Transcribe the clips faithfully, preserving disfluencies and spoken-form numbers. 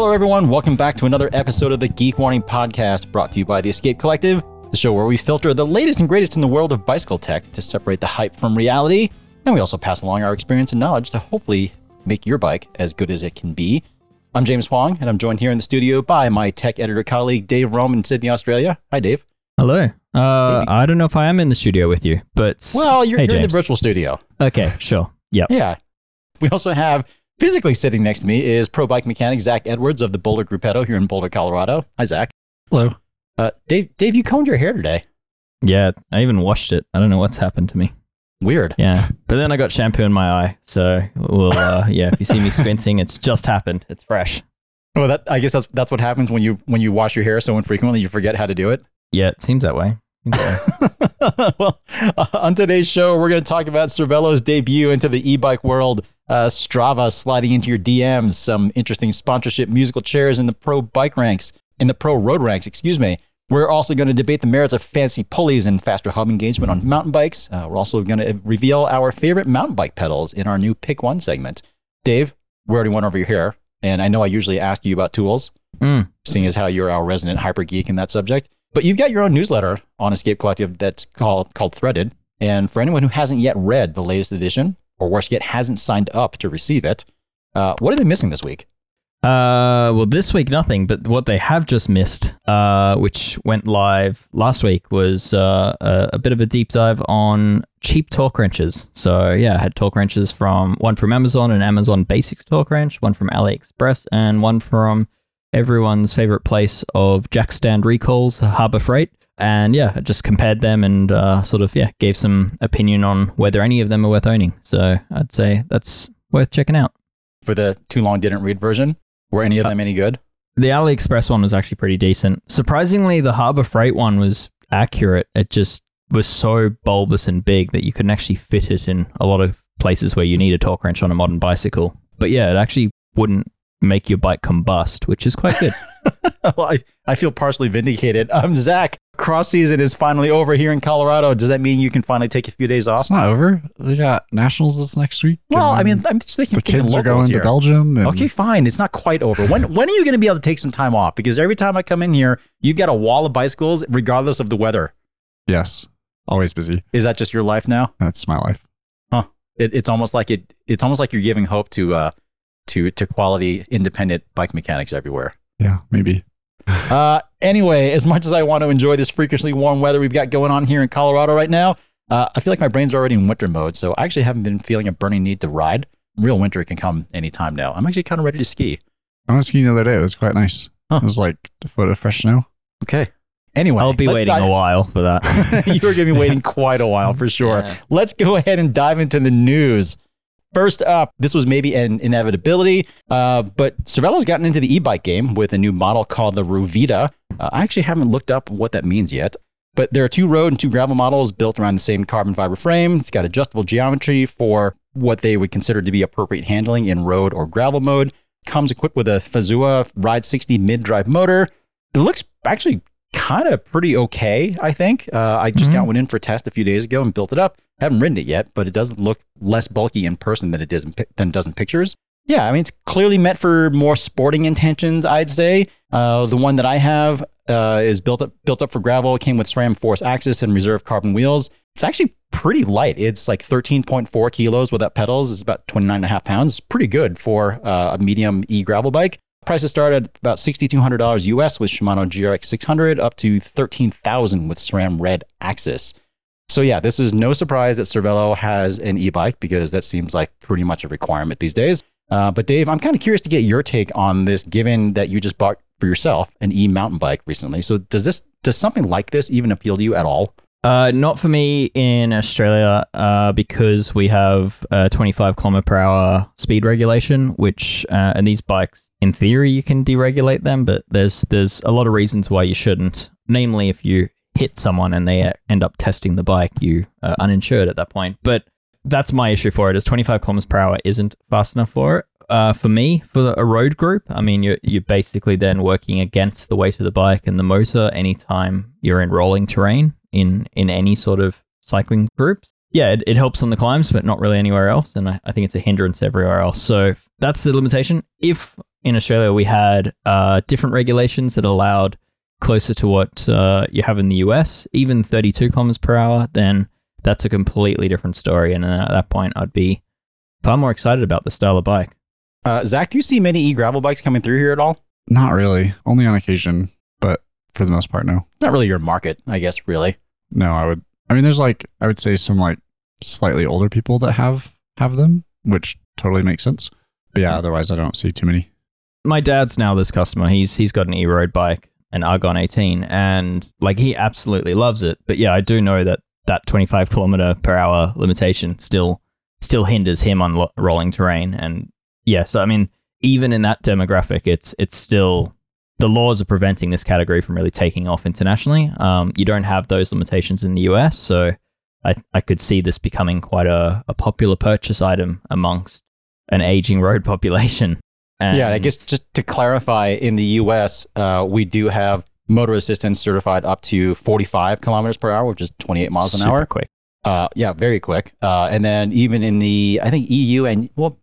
Hello everyone, welcome back to another episode of the Geek Warning Podcast, brought to you by the Escape Collective, the show where we filter the latest and greatest in the world of bicycle tech to separate the hype from reality, and we also pass along our experience and knowledge to hopefully make your bike as good as it can be. I'm James Huang, and I'm joined here in the studio by my tech editor colleague, Dave Rome in Sydney, Australia. Hi, Dave. Hello. Uh, I don't know if I am in the studio with you, but... Well, you're, hey, you're in the virtual studio. Okay, sure. Yep. Yeah. We also have, physically sitting next to me, is pro bike mechanic Zach Edwards of the Boulder Gruppetto here in Boulder, Colorado. Hi, Zach. Hello. Uh, Dave, Dave, you combed your hair today. Yeah, I even washed it. I don't know what's happened to me. Weird. Yeah, but then I got shampoo in my eye, so we'll, uh, yeah, if you see me squinting, it's just happened. It's fresh. Well, that I guess that's that's what happens when you when you wash your hair so infrequently, you forget how to do it. Yeah, it seems that way. Well, uh, on today's show, we're going to talk about Cervelo's debut into the e-bike world, uh, Strava sliding into your D Ms, some interesting sponsorship musical chairs in the pro bike ranks, in the pro road ranks, excuse me. We're also going to debate the merits of fancy pulleys and faster hub engagement on mountain bikes. Uh, we're also going to reveal our favorite mountain bike pedals in our new Pick One segment. Dave, we already went over your hair, and I know I usually ask you about tools, mm. seeing as how you're our resident hyper geek in that subject. But you've got your own newsletter on Escape Collective that's called, called Threaded. And for anyone who hasn't yet read the latest edition, or worse yet, hasn't signed up to receive it, uh, what are they missing this week? Uh, well, this week, nothing, but what they have just missed, uh, which went live last week, was uh, a, a bit of a deep dive on cheap torque wrenches. So yeah, I had torque wrenches from, one from Amazon, an Amazon Basics torque wrench, one from AliExpress, and one from everyone's favorite place of jack stand recalls, Harbor Freight. And yeah, I just compared them and uh, sort of, yeah, gave some opinion on whether any of them are worth owning. So I'd say that's worth checking out. For the too long didn't read version? Were any of them any good? The AliExpress one was actually pretty decent. Surprisingly, the Harbor Freight one was accurate. It just was so bulbous and big that you couldn't actually fit it in a lot of places where you need a torque wrench on a modern bicycle. But yeah, it actually wouldn't make your bike combust, which is quite good. Well, I, I feel partially vindicated. Um, Zach, cross season is finally over here in Colorado. Does that mean you can finally take a few days off? It's not over. They got nationals this next week. Well, I mean, I'm just thinking the kids are going to Belgium. And... Okay, fine. It's not quite over. When when are you going to be able to take some time off? Because every time I come in here, you've got a wall of bicycles, regardless of the weather. Yes, always busy. Is that just your life now? That's my life. Huh? It, it's almost like it. It's almost like you're giving hope to uh to to quality independent bike mechanics everywhere. Yeah, maybe. uh, anyway, as much as I want to enjoy this freakishly warm weather we've got going on here in Colorado right now, uh, I feel like my brain's already in winter mode, so I actually haven't been feeling a burning need to ride. Real winter can come anytime now. I'm actually kind of ready to ski. I went skiing the other day. It was quite nice. Huh. It was like a foot of fresh snow. Okay. Anyway, I'll be waiting dive- a while for that. You're going to be waiting quite a while for sure. Yeah. Let's go ahead and dive into the news. First up, this was maybe an inevitability, uh, but Cervelo's gotten into the e-bike game with a new model called the Rouvida. Uh, I actually haven't looked up what that means yet, but there are two road and two gravel models built around the same carbon fiber frame. It's got adjustable geometry for what they would consider to be appropriate handling in road or gravel mode. Comes equipped with a Fazua Ride sixty mid-drive motor. It looks actually kind of pretty okay, I think. Uh, I just mm-hmm. got one in for a test a few days ago and built it up. I haven't ridden it yet, but it does look less bulky in person than it does in, than it does in pictures. Yeah, I mean, it's clearly meant for more sporting intentions, I'd say. Uh, the one that I have uh, is built up built up for gravel. It came with SRAM Force A X S and reserve carbon wheels. It's actually pretty light. It's like thirteen point four kilos without pedals. It's about twenty-nine and a half pounds. It's pretty good for uh, a medium e-gravel bike. Prices start at about six thousand two hundred dollars U S with Shimano G R X six hundred up to thirteen thousand dollars with SRAM Red A X S. So yeah, this is no surprise that Cervelo has an e-bike because that seems like pretty much a requirement these days. Uh, but Dave, I'm kind of curious to get your take on this, given that you just bought for yourself an e-mountain bike recently. So does this does something like this even appeal to you at all? Uh, not for me in Australia, uh, because we have a twenty-five kilometer per hour speed regulation, which uh, and these bikes, in theory, you can deregulate them, but there's there's a lot of reasons why you shouldn't. Namely, if you hit someone and they end up testing the bike, you are uninsured at that point. But that's my issue for it, is twenty-five kilometers per hour isn't fast enough for it. Uh, for me, for the, a road group, I mean, you're, you're basically then working against the weight of the bike and the motor anytime you're in rolling terrain in, in any sort of cycling groups. Yeah, it, it helps on the climbs, but not really anywhere else. And I, I think it's a hindrance everywhere else. So that's the limitation. If in Australia, we had uh, different regulations that allowed closer to what uh, you have in the U S, even thirty-two kilometers per hour, then that's a completely different story. And at that point, I'd be far more excited about the style of bike. Uh, Zach, do you see many e-gravel bikes coming through here at all? Not really. Only on occasion, but for the most part, no. Not really your market, I guess, really. No, I would. I mean, there's like, I would say some like slightly older people that have, have them, which totally makes sense. But yeah, otherwise I don't see too many. My dad's now this customer. He's He's got an e-road bike, an Argon eighteen, and like he absolutely loves it. But yeah, I do know that that twenty-five kilometer per hour limitation still still hinders him on lo- rolling terrain. And yeah, so I mean, even in that demographic, it's it's still, the laws are preventing this category from really taking off internationally. Um, you don't have those limitations in the U S, so I, I could see this becoming quite a, a popular purchase item amongst an aging road population. And yeah, I guess just to clarify, in the U S, uh, we do have motor assistance certified up to forty-five kilometers per hour, which is twenty-eight miles an hour. Super quick. Uh, yeah, very quick. Uh, and then even in the, I think E U and, well,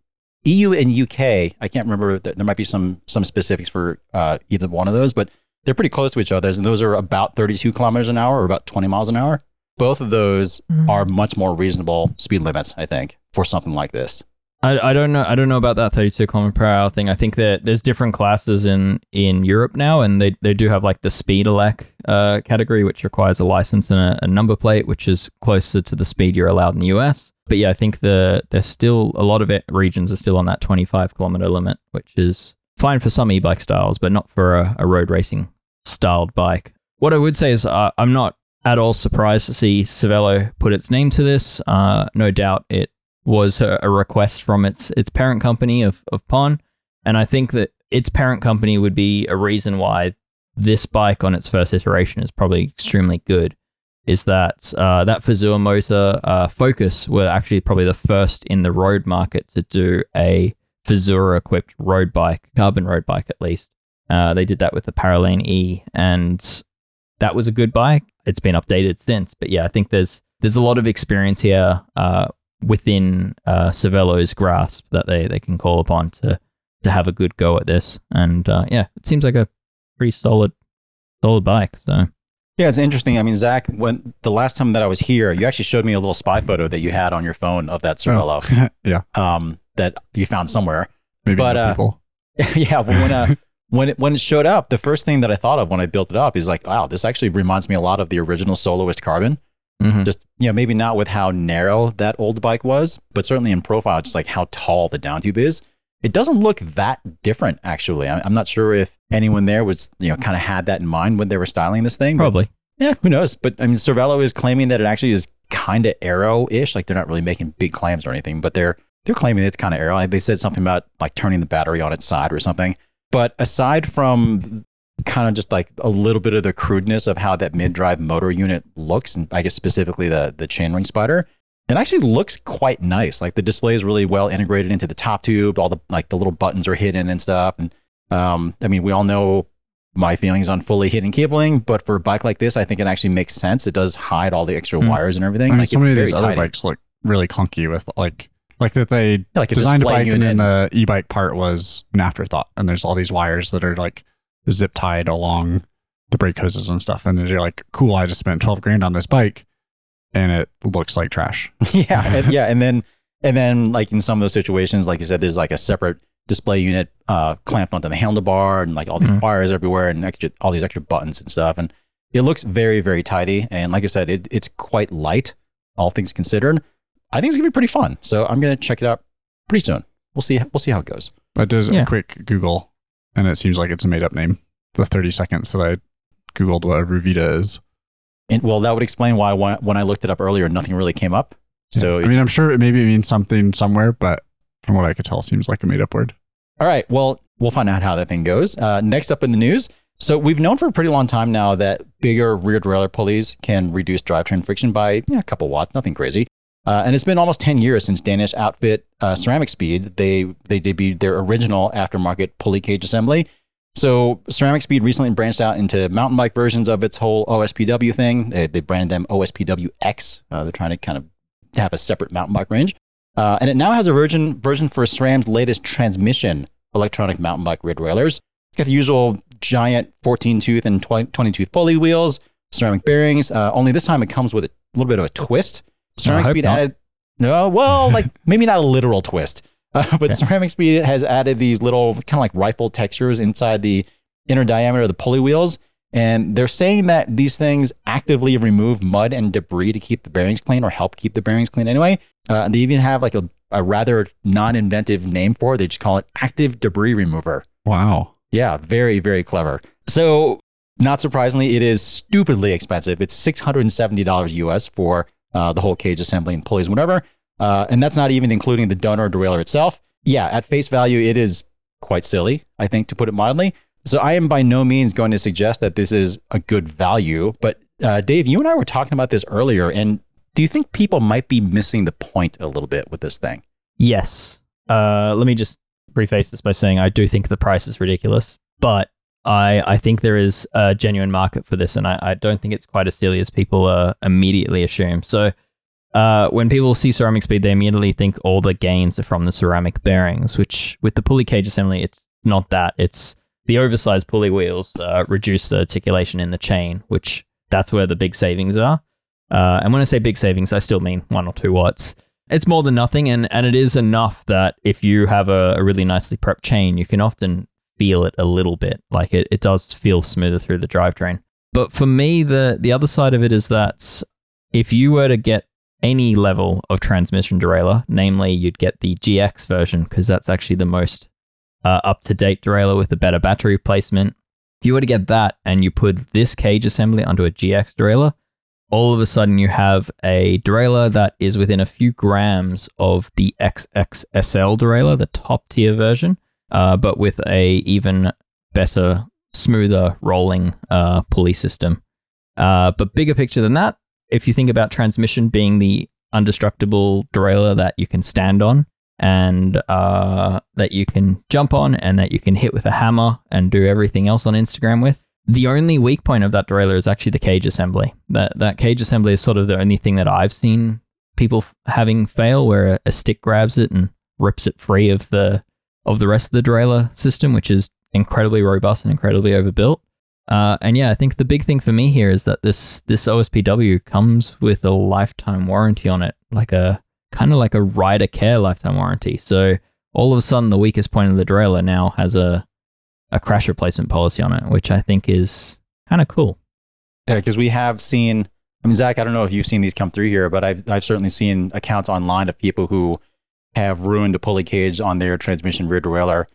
E U and U K, I can't remember, there might be some some specifics for uh, either one of those, but they're pretty close to each other. And those are about thirty-two kilometers an hour or about twenty miles an hour. Both of those mm-hmm. are much more reasonable speed limits, I think, for something like this. I, I don't know. I don't know about that thirty-two kilometer per hour thing. I think that there's different classes in, in Europe now, and they, they do have like the speed elec uh, category, which requires a license and a, a number plate, which is closer to the speed you're allowed in the U S. But yeah, I think the there's still a lot of it, regions are still on that twenty-five kilometer limit, which is fine for some e-bike styles, but not for a, a road racing styled bike. What I would say is uh, I'm not at all surprised to see Cervelo put its name to this. Uh, no doubt it was a request from its its parent company of, of P O N. And I think that its parent company would be a reason why this bike on its first iteration is probably extremely good, is that uh, that Fazua motor uh, Focus were actually probably the first in the road market to do a Fazua-equipped road bike, carbon road bike at least. Uh, they did that with the Paralane E, and that was a good bike. It's been updated since. But yeah, I think there's there's a lot of experience here uh, within uh, Cervelo's grasp that they, they can call upon to to have a good go at this. And uh, yeah, it seems like a pretty solid solid bike. So yeah, it's interesting. I mean, Zach, when the last time that I was here, you actually showed me a little spy photo that you had on your phone of that Cervelo. Oh, yeah. Um, that you found somewhere. Maybe but uh, people. Yeah, but when uh, when it when it showed up, the first thing that I thought of when I built it up is like, wow, this actually reminds me a lot of the original Soloist Carbon. Mm-hmm. Just, you know, maybe not with how narrow that old bike was, but certainly in profile, just like how tall the downtube is. It doesn't look that different, actually. I'm not sure if anyone there was, you know, kind of had that in mind when they were styling this thing. Probably. Yeah, who knows? But I mean, Cervelo is claiming that it actually is kind of aero-ish. Like, they're not really making big claims or anything, but they're they're claiming it's kind of aero. Like, they said something about like turning the battery on its side or something. But aside from kind of just like a little bit of the crudeness of how that mid-drive motor unit looks, and I guess specifically the the chainring spider, it actually looks quite nice. Like, the display is really well integrated into the top tube. All the, like, the little buttons are hidden and stuff. And um, I mean, we all know my feelings on fully hidden cabling, but for a bike like this, I think it actually makes sense. It does hide all the extra mm. wires and everything. I mean, like, so many of these other bikes look really clunky with like, like that they yeah, like designed a bike unit, and then the e-bike part was an afterthought. And there's all these wires that are like zip tied along the brake hoses and stuff. And you're like, cool, I just spent twelve grand on this bike, and it looks like trash. Yeah. And, yeah. And then, and then like in some of those situations, like you said, there's like a separate display unit uh, clamped onto the handlebar, and like all these mm-hmm. wires everywhere, and extra, all these extra buttons and stuff. And it looks very, very tidy. And like I said, it, it's quite light, all things considered. I think it's gonna be pretty fun. So I'm going to check it out pretty soon. We'll see. We'll see how it goes. I did yeah. a quick Google, and it seems like it's a made up name. The thirty seconds that I Googled what a Rouvida is. And, well, that would explain why when I looked it up earlier, nothing really came up. So yeah. I mean, I'm sure it maybe means something somewhere, but from what I could tell, it seems like a made-up word. All right. Well, we'll find out how that thing goes. Uh, next up in the news. So we've known for a pretty long time now that bigger rear derailleur pulleys can reduce drivetrain friction by yeah, a couple watts, nothing crazy. Uh, and it's been almost ten years since Danish outfit uh, CeramicSpeed. They, they debuted their original aftermarket pulley cage assembly. So CeramicSpeed recently branched out into mountain bike versions of its whole O S P W thing. They, they branded them O S P W X. Uh, they're trying to kind of have a separate mountain bike range. Uh, and it now has a version version for SRAM's latest Transmission electronic mountain bike rear derailleurs. It's got the usual giant fourteen tooth and twenty tooth pulley wheels, ceramic bearings. Uh, only this time it comes with a little bit of a twist. CeramicSpeed added, no, well, like maybe not a literal twist, uh, but yeah. CeramicSpeed has added these little kind of like rifle textures inside the inner diameter of the pulley wheels. And they're saying that these things actively remove mud and debris to keep the bearings clean, or help keep the bearings clean anyway. Uh, and they even have like a, a rather non-inventive name for it. They just call it active debris remover. Wow. Yeah, very, very clever. So not surprisingly, it is stupidly expensive. It's six hundred seventy dollars U S for uh, the whole cage assembly and pulleys, whatever. Uh, and that's not even including the donor derailleur itself. Yeah, at face value, it is quite silly, I think, to put it mildly. So I am by no means going to suggest that this is a good value, but uh, Dave, you and I were talking about this earlier, and do you think people might be missing the point a little bit with this thing? Yes. Uh, let me just preface this by saying I do think the price is ridiculous, but I I think there is a genuine market for this, and I, I don't think it's quite as silly as people uh, immediately assume. So uh, when people see CeramicSpeed, they immediately think all the gains are from the ceramic bearings, which with the pulley cage assembly, it's not that. It's the oversized pulley wheels uh, reduce the articulation in the chain, which that's where the big savings are. Uh, and when I say big savings, I still mean one or two watts. It's more than nothing, and, and it is enough that if you have a, a really nicely prepped chain, you can often feel it a little bit. Like it, it does feel smoother through the drivetrain. But for me, the, the other side of it is that if you were to get any level of transmission derailleur, namely you'd get the G X version, because that's actually the most Uh, up-to-date derailleur with a better battery placement. If you were to get that and you put this cage assembly onto a G X derailleur, all of a sudden you have a derailleur that is within a few grams of the X X S L derailleur, the top-tier version, uh, but with a even better, smoother rolling uh, pulley system. Uh, but bigger picture than that, if you think about transmission being the indestructible derailleur that you can stand on, and uh, that you can jump on and that you can hit with a hammer and do everything else on Instagram with. The only weak point of that derailleur is actually the cage assembly. That that cage assembly is sort of the only thing that I've seen people f- having fail, where a, a stick grabs it and rips it free of the of the rest of the derailleur system, which is incredibly robust and incredibly overbuilt. Uh, and yeah, I think the big thing for me here is that this this O S P W comes with a lifetime warranty on it, like a kind of like a rider care lifetime warranty. So all of a sudden the weakest point of the derailleur now has a, a crash replacement policy on it, which I think is kind of cool. Yeah, because we have seen, I mean, Zach, I don't know if you've seen these come through here, but I've, I've certainly seen accounts online of people who have ruined a pulley cage on their transmission rear derailleur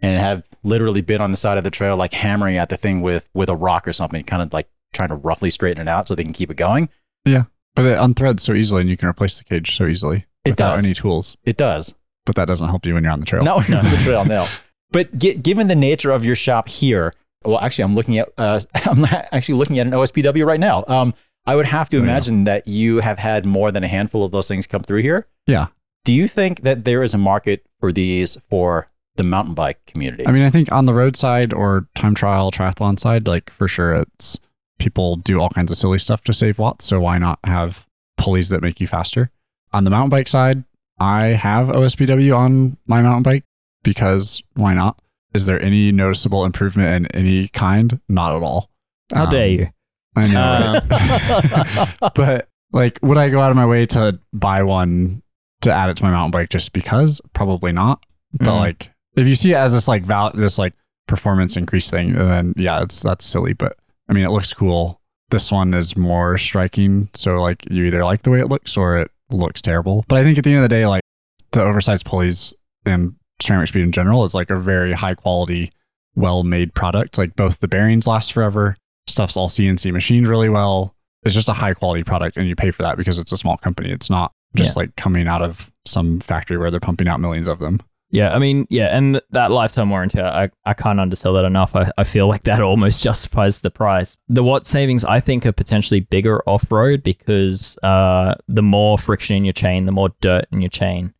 and have literally been on the side of the trail, like hammering at the thing with, with a rock or something, kind of like trying to roughly straighten it out so they can keep it going. Yeah. But it unthreads so easily, and you can replace the cage so easily it without does. any tools. It does. But that doesn't help you when you're on the trail. No, when you're on the trail, no. But get, given the nature of your shop here, well, actually, I'm looking at uh, I'm actually looking at an O S P W right now. Um, I would have to oh, imagine yeah. that you have had more than a handful of those things come through here. Yeah. Do you think that there is a market for these for the mountain bike community? I mean, I think on the road side or time trial, triathlon side, like for sure, it's. People do all kinds of silly stuff to save watts, so why not have pulleys that make you faster? On the mountain bike side, I have O S P W on my mountain bike because why not? Is there any noticeable improvement in any kind? Not at all. How um, dare you? I know. Right? Uh. But like, would I go out of my way to buy one to add it to my mountain bike just because? Probably not. But mm. like, if you see it as this like val- this like performance increase thing, then yeah, it's that's silly, but. I mean, it looks cool. This one is more striking. So like you either like the way it looks or it looks terrible. But I think at the end of the day, like the oversized pulleys and CeramicSpeed in general is like a very high quality, well-made product. Like both the bearings last forever. Stuff's all C N C machined really well. It's just a high quality product and you pay for that because it's a small company. It's not just yeah. like coming out of some factory where they're pumping out millions of them. Yeah, I mean, yeah, and th- that lifetime warranty, I, I can't undersell that enough. I, I feel like that almost justifies the price. The watt savings, I think, are potentially bigger off-road because uh, the more friction in your chain, the more dirt in your chain,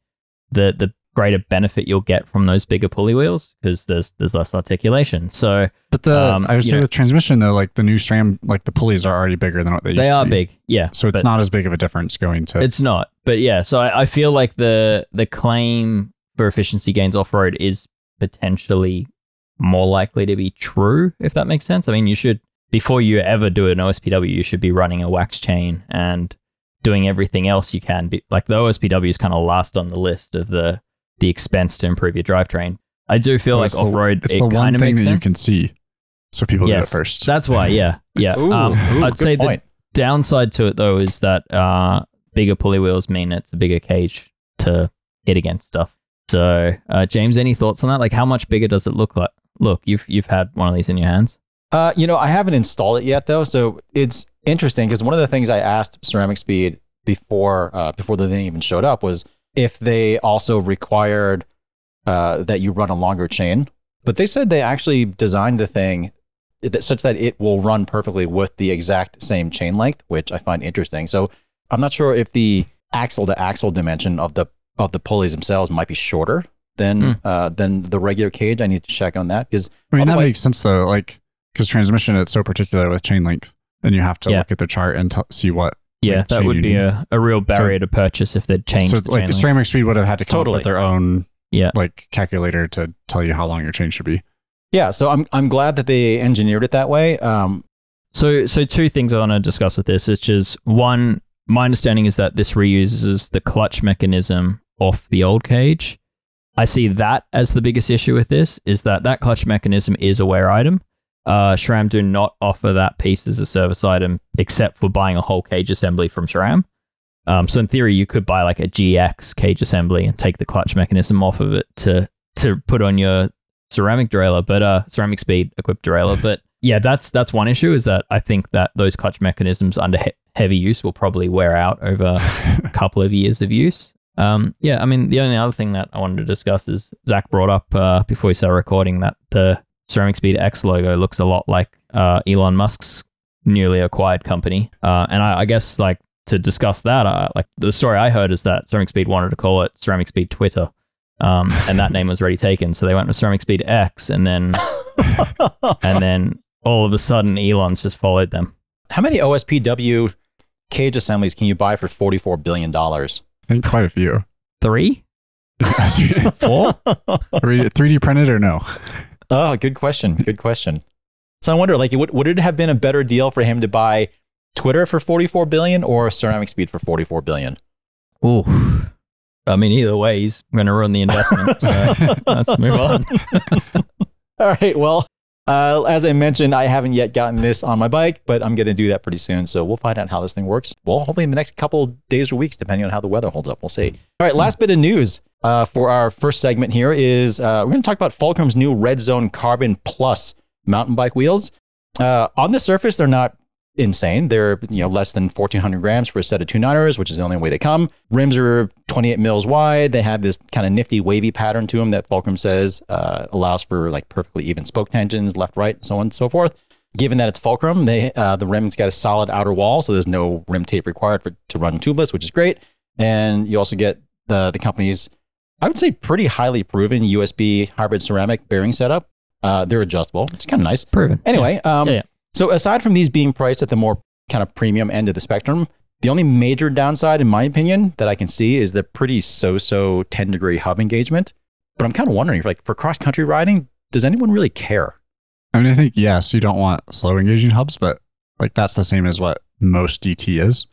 the the greater benefit you'll get from those bigger pulley wheels because there's there's less articulation. So, but the um, I would say know, with transmission, though, like the new SRAM, like the pulleys are already bigger than what they, they used to be. They are big, yeah. So it's not as big of a difference going to... It's not, but yeah, so I, I feel like the the claim... efficiency gains off-road is potentially more likely to be true, if that makes sense. I mean, you should, before you ever do an O S P W, you should be running a wax chain and doing everything else you can. Be, like the O S P W is kind of last on the list of the the expense to improve your drivetrain. I do feel well, like off road, it kind of makes sense. It's the one thing that you can see, so people yes, do it first. That's why, yeah, yeah. Ooh, um, ooh, I'd say point. The downside to it though is that uh, bigger pulley wheels mean it's a bigger cage to hit against stuff. So, uh, James, any thoughts on that? Like, how much bigger does it look like? Look, you've you've had one of these in your hands. Uh, you know, I haven't installed it yet though, so it's interesting because one of the things I asked CeramicSpeed before uh, before the thing even showed up was if they also required Uh, that you run a longer chain, but they said they actually designed the thing that, such that it will run perfectly with the exact same chain length, which I find interesting. So I'm not sure if the axle to axle dimension of the of the pulleys themselves might be shorter than mm. uh, than the regular cage. I need to check on that because I mean that makes sense though, like because transmission it's so particular with chain length, and you have to yeah. look at the chart and t- see what. Yeah, like, that would be a, a real barrier so, to purchase if they'd changed. So the like SRAM X P would have had to come totally. up with their own. Yeah, like calculator to tell you how long your chain should be. Yeah, so I'm I'm glad that they engineered it that way. Um, so so two things I want to discuss with this, which is one, my understanding is that this reuses the clutch mechanism off the old cage. I see that as the biggest issue with this is that that clutch mechanism is a wear item. Uh, SRAM do not offer that piece as a service item except for buying a whole cage assembly from SRAM. Um, so in theory, you could buy like a G X cage assembly and take the clutch mechanism off of it to to put on your ceramic derailleur, but uh, ceramic speed equipped derailleur. But yeah, that's that's one issue is that I think that those clutch mechanisms under he- heavy use will probably wear out over a couple of years of use. Um, yeah, I mean, the only other thing that I wanted to discuss is Zach brought up uh, before we started recording that the CeramicSpeed X logo looks a lot like uh, Elon Musk's newly acquired company. Uh, and I, I guess like, to discuss that, uh, like the story I heard is that CeramicSpeed wanted to call it CeramicSpeed Twitter, um, and that name was already taken, so they went with CeramicSpeed X, and then and then all of a sudden Elon's just followed them. How many O S P W cage assemblies can you buy for forty-four billion dollars? I think quite a few. Three, four, three D printed or no? Oh, good question. Good question. So I wonder, like, would would it have been a better deal for him to buy Twitter for forty-four billion or CeramicSpeed for forty-four billion? Ooh. I mean, either way, he's going to ruin the investment. So let's move on. All right. Well, uh, as I mentioned, I haven't yet gotten this on my bike, but I'm going to do that pretty soon. So we'll find out how this thing works. Well, hopefully in the next couple of days or weeks, depending on how the weather holds up, we'll see. All right. Last bit of news uh, for our first segment here is uh, we're going to talk about Fulcrum's new Red Zone Carbon Plus mountain bike wheels. Uh, on the surface, they're not insane. They're, you know, less than fourteen hundred grams for a set of two-niners, which is the only way they come. Rims are twenty-eight mils wide. They have this kind of nifty wavy pattern to them that Fulcrum says uh, allows for like perfectly even spoke tensions, left, right, so on and so forth. Given that it's Fulcrum, they uh, the rim's got a solid outer wall, so there's no rim tape required for to run tubeless, which is great. And you also get the the company's, I would say, pretty highly proven U S B hybrid ceramic bearing setup. Uh, they're adjustable. It's kind of nice. Proven. Anyway. Yeah. Um, yeah, yeah. So aside from these being priced at the more kind of premium end of the spectrum, the only major downside, in my opinion, that I can see is the pretty so-so ten degree hub engagement. But I'm kind of wondering, like for cross-country riding, does anyone really care? I mean, I think, yes, you don't want slow engaging hubs, but like that's the same as what most D T is,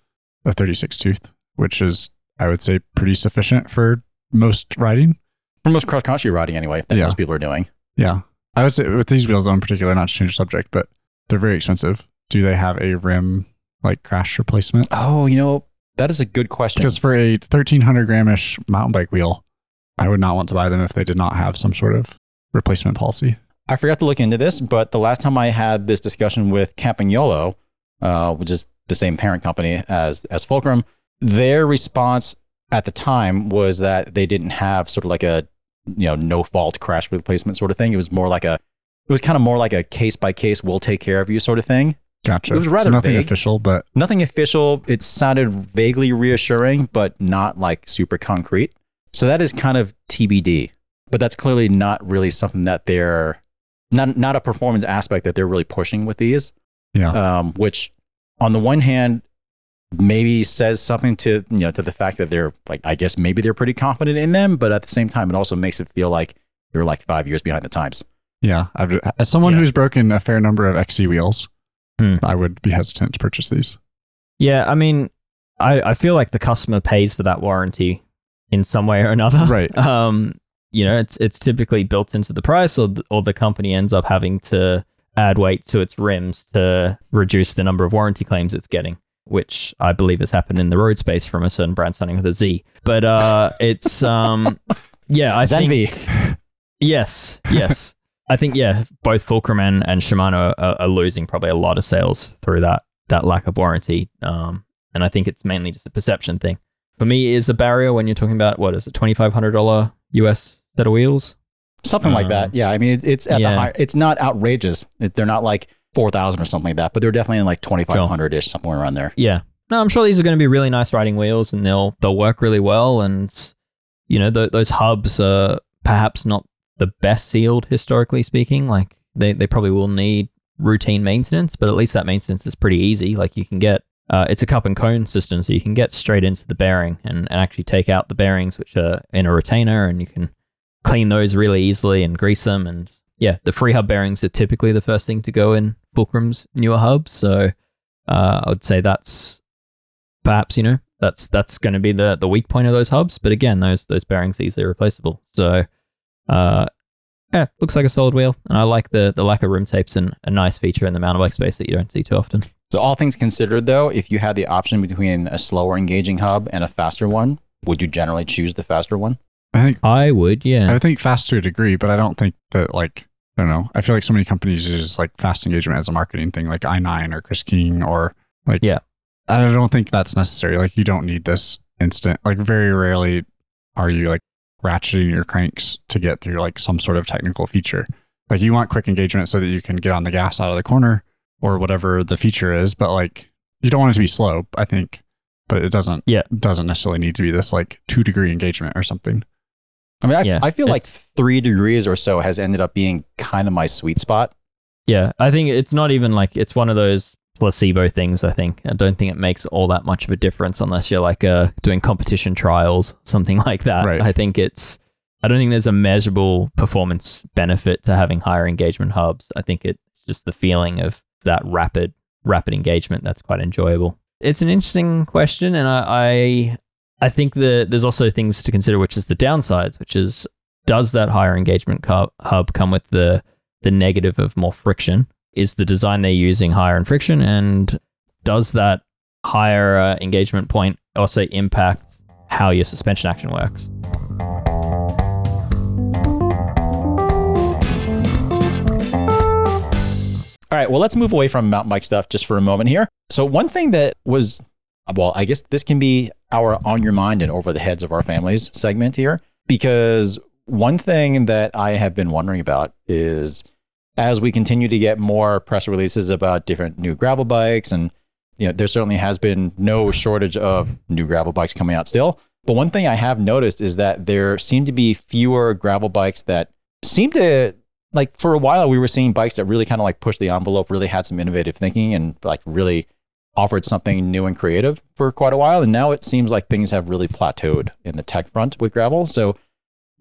a thirty-six tooth, which is, I would say, pretty sufficient for most riding. For most cross-country riding anyway, that yeah. most people are doing. Yeah. I would say with these wheels in particular, not to change subject, but they're very expensive. Do they have a rim like crash replacement? Oh, you know, that is a good question. Because for a thirteen hundred gramish mountain bike wheel, I would not want to buy them if they did not have some sort of replacement policy. I forgot to look into this, but the last time I had this discussion with Campagnolo, uh, which is the same parent company as, as Fulcrum, their response at the time was that they didn't have sort of like a, you know, no fault crash replacement sort of thing. It was more like a It was kind of more like a case-by-case, we'll take care of you sort of thing. Gotcha. It was rather so nothing vague. official, but... Nothing official. It sounded vaguely reassuring, but not like super concrete. So that is kind of T B D. But that's clearly not really something that they're... Not not a performance aspect that they're really pushing with these. Yeah. Um, which, on the one hand, maybe says something to, you know, to the fact that they're, like, I guess maybe they're pretty confident in them, but at the same time, it also makes it feel like we were like five years behind the times. Yeah. I've, as someone yeah. who's broken a fair number of X C wheels, hmm. I would be hesitant to purchase these. Yeah. I mean, I, I feel like the customer pays for that warranty in some way or another. Right. Um, you know, it's it's typically built into the price, or the, or the company ends up having to add weight to its rims to reduce the number of warranty claims it's getting, which I believe has happened in the road space from a certain brand starting with a Z. But uh, it's, um, yeah, I it's think... Envy. Yes, yes. I think, yeah, both Fulcrum and, and Shimano are, are losing probably a lot of sales through that that lack of warranty. Um, and I think it's mainly just a perception thing. For me, it is a barrier when you're talking about, what is it, twenty-five hundred dollars U S set of wheels? Something um, like that. Yeah, I mean, it, it's at yeah. the high, it's not outrageous. It, they're not like four thousand or something like that, but they're definitely in like twenty-five hundred-ish, sure. somewhere around there. Yeah. No, I'm sure these are going to be really nice riding wheels, and they'll they'll work really well. And, you know, th- those hubs are perhaps not the best sealed, historically speaking. Like they, they probably will need routine maintenance, but at least that maintenance is pretty easy. Like you can get, uh, it's a cup and cone system, so you can get straight into the bearing and, and actually take out the bearings, which are in a retainer, and you can clean those really easily and grease them. And yeah, the free hub bearings are typically the first thing to go in Fulcrum's newer hubs. So uh, I would say that's perhaps, you know, that's that's going to be the, the weak point of those hubs. But again, those those bearings are easily replaceable. So uh, yeah, looks like a solid wheel. And I like the, the lack of rim tapes, and a nice feature in the mountain bike space that you don't see too often. So all things considered, though, if you had the option between a slower engaging hub and a faster one, would you generally choose the faster one? I think I would, yeah. I think fast to a degree, but I don't think that, like, I don't know. I feel like so many companies use like fast engagement as a marketing thing, like i nine or Chris King, or like, yeah. I don't think that's necessary. Like, you don't need this instant. Like, very rarely are you like ratcheting your cranks to get through like some sort of technical feature. Like, you want quick engagement so that you can get on the gas out of the corner or whatever the feature is, but like, you don't want it to be slow, I think, but it doesn't, yeah. doesn't necessarily need to be this like two degree engagement or something. I mean, I, yeah, I feel like three degrees or so has ended up being kind of my sweet spot. Yeah, I think it's not even like, it's one of those placebo things, I think. I don't think it makes all that much of a difference unless you're like uh, doing competition trials, something like that. Right. I think it's, I don't think there's a measurable performance benefit to having higher engagement hubs. I think it's just the feeling of that rapid, rapid engagement that's quite enjoyable. It's an interesting question, and I... I I think that there's also things to consider, which is the downsides, which is, does that higher engagement car- hub come with the the negative of more friction? Is the design they're using higher in friction? And does that higher uh, engagement point also impact how your suspension action works? All right, well, let's move away from mountain bike stuff just for a moment here. So one thing that was, well, I guess this can be our On Your Mind and Over the Heads of Our Families segment here, because one thing that I have been wondering about is, as we continue to get more press releases about different new gravel bikes, and you know, there certainly has been no shortage of new gravel bikes coming out still, but one thing I have noticed is that there seem to be fewer gravel bikes that seem to, like, for a while we were seeing bikes that really kind of like pushed the envelope, really had some innovative thinking, and like really offered something new and creative for quite a while. And now it seems like things have really plateaued in the tech front with gravel. So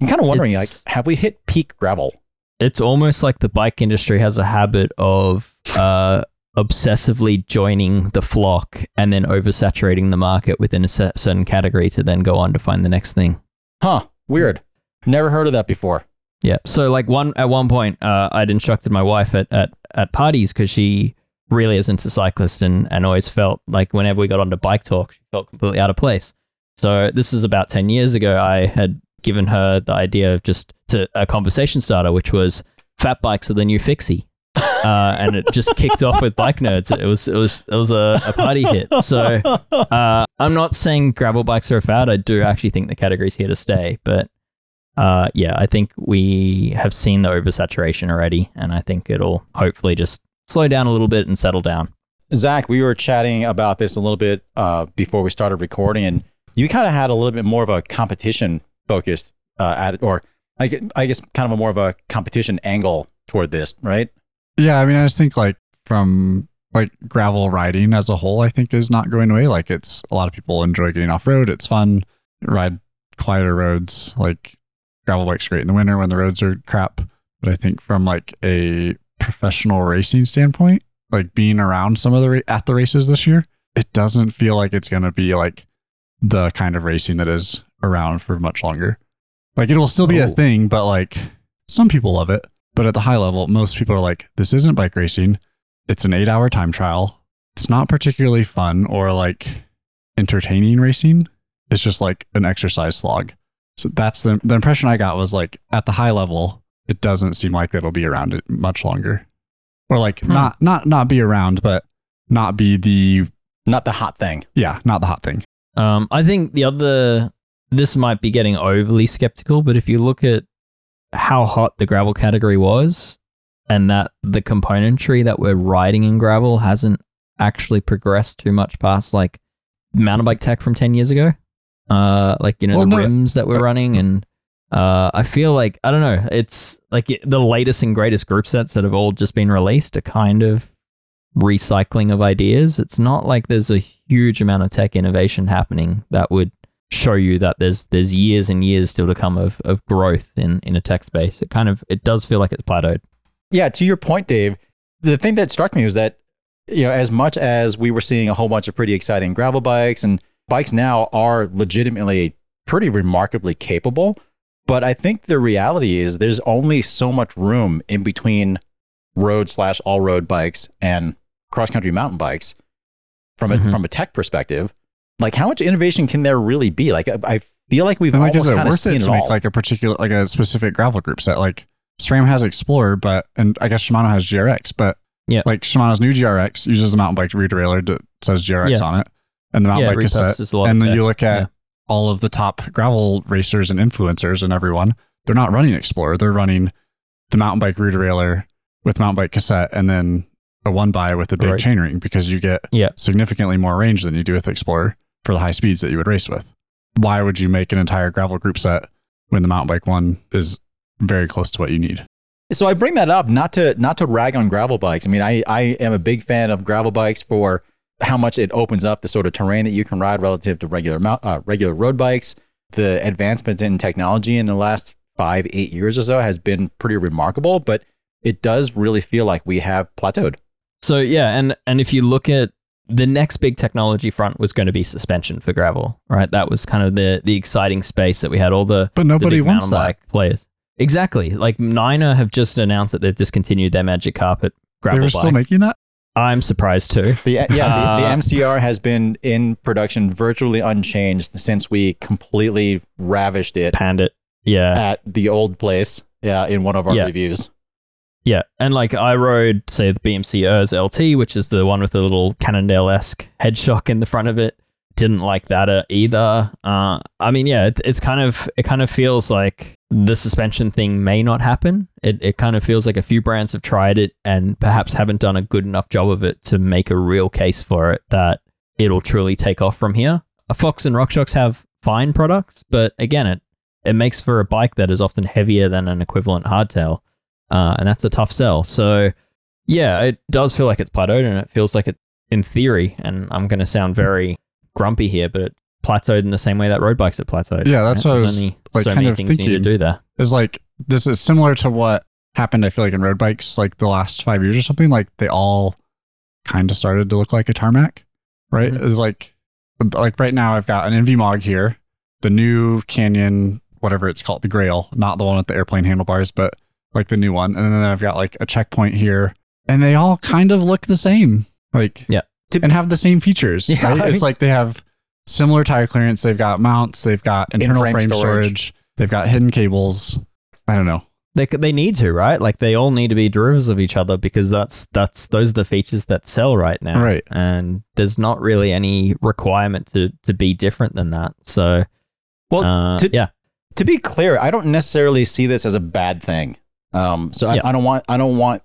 I'm kind of wondering, it's, like, have we hit peak gravel? It's almost like the bike industry has a habit of uh, obsessively joining the flock and then oversaturating the market within a certain category to then go on to find the next thing. Huh, weird. Never heard of that before. Yeah. So like one at one point, uh, I'd instructed my wife at, at, at parties, because she really is into cyclists, and, and always felt like whenever we got onto bike talk, she felt completely out of place. So this is about ten years ago. I had given her the idea of just to a conversation starter, which was fat bikes are the new fixie. Uh, and it just kicked off with bike nerds. It was, it was, it was a, a party hit. So uh, I'm not saying gravel bikes are a fad. I do actually think the category's here to stay, but uh, yeah, I think we have seen the oversaturation already, and I think it'll hopefully just slow down a little bit and settle down. Zach, we were chatting about this a little bit uh, before we started recording, and you kind of had a little bit more of a competition focused, uh, at, or I guess, I guess kind of a more of a competition angle toward this, right? Yeah, I mean, I just think like from like gravel riding as a whole, I think is not going away. Like, it's a lot of people enjoy getting off road. It's fun. Ride quieter roads. Like, gravel bike's great in the winter when the roads are crap. But I think from like a professional racing standpoint, like being around some of the ra- at the races this year, it doesn't feel like it's going to be like the kind of racing that is around for much longer. Like it will still be oh. a thing, but like some people love it. But at the high level, most people are like, this isn't bike racing. It's an eight hour time trial. It's not particularly fun or like entertaining racing. It's just like an exercise slog. So that's the, the impression I got was like at the high level, it doesn't seem like it'll be around it much longer, or like hmm. not, not, not be around, but not be the, not the hot thing. Yeah. Not the hot thing. Um, I think the other, this might be getting overly skeptical, but if you look at how hot the gravel category was and that the componentry that we're riding in gravel hasn't actually progressed too much past like mountain bike tech from ten years ago. Uh, like, you know, well, the no, rims that we're uh, running and, uh, I feel like, I don't know, it's like the latest and greatest group sets that have all just been released are kind of recycling of ideas. It's not like there's a huge amount of tech innovation happening that would show you that there's, there's years and years still to come of, of growth in, in a tech space. It kind of, it does feel like it's plateaued. Yeah. To your point, Dave, the thing that struck me was that, you know, as much as we were seeing a whole bunch of pretty exciting gravel bikes, and bikes now are legitimately pretty remarkably capable, but I think the reality is there's only so much room in between road slash all road bikes and cross country mountain bikes from a, mm-hmm. from a tech perspective. Like how much innovation can there really be? Like I, I feel like we've almost kind of seen it all. Is it worth it to make like a particular, like a specific gravel group set? Like SRAM has Explorer, but, and I guess Shimano has G R X, but yeah, like Shimano's new G R X uses a mountain bike rear derailleur that says G R X yeah. on it. And the mountain yeah, bike cassette, and then you look at yeah. all of the top gravel racers and influencers and everyone, they're not running Explorer. They're running the mountain bike rear derailleur with mountain bike cassette and then a one by with a big right. chain ring, because you get yeah. significantly more range than you do with Explorer for the high speeds that you would race with. Why would you make an entire gravel group set when the mountain bike one is very close to what you need? So I bring that up not to not to rag on gravel bikes. I mean, I, I am a big fan of gravel bikes for how much it opens up the sort of terrain that you can ride relative to regular uh, regular road bikes. The advancement in technology in the last five, eight years or so has been pretty remarkable, but it does really feel like we have plateaued. So yeah, and and if you look at the next big technology front was going to be suspension for gravel, right? That was kind of the the exciting space that we had all the but nobody the big wants that players. Exactly. Like Niner have just announced that they've discontinued their Magic Carpet gravel bike. They were bike. still making that? I'm surprised too. The, yeah, uh, the, the M C R has been in production virtually unchanged since we completely ravished it. Panned it. Yeah. At the old place. Yeah, in one of our yeah. reviews. Yeah. And like I rode, say, the B M C Urs L T, which is the one with the little Cannondale-esque head shock in the front of it. Didn't like that either. Uh, I mean, yeah, it, it's kind of, it kind of feels like the suspension thing may not happen. It it kind of feels like a few brands have tried it and perhaps haven't done a good enough job of it to make a real case for it that it'll truly take off from here. Fox and RockShox have fine products, but again, it, it makes for a bike that is often heavier than an equivalent hardtail. Uh, and that's a tough sell. So yeah, it does feel like it's plateaued, and it feels like it, in theory, and I'm going to sound very grumpy here, but it plateaued in the same way that road bikes have plateaued. Yeah, that's right? what There's I was only like, so kind many of things thinking you need to do there. Is like this is similar to what happened, I feel like, in road bikes like the last five years or something. Like they all kind of started to look like a tarmac, right? Mm-hmm. It's like like right now I've got an Envy Mog here, the new Canyon, whatever it's called, the Grail, not the one with the airplane handlebars, but like the new one. And then I've got like a Checkpoint here, and they all kind of look the same. Like yeah. and have the same features. Yeah, right? I mean, it's like they have similar tire clearance. They've got mounts. They've got internal frame, frame storage. storage. They've got hidden cables. I don't know. They they need to, right? Like they all need to be derivatives of each other, because that's that's those are the features that sell right now. Right. And there's not really any requirement to to be different than that. So, well, uh, to, yeah. To be clear, I don't necessarily see this as a bad thing. Um. So I, yeah. I don't want I don't want.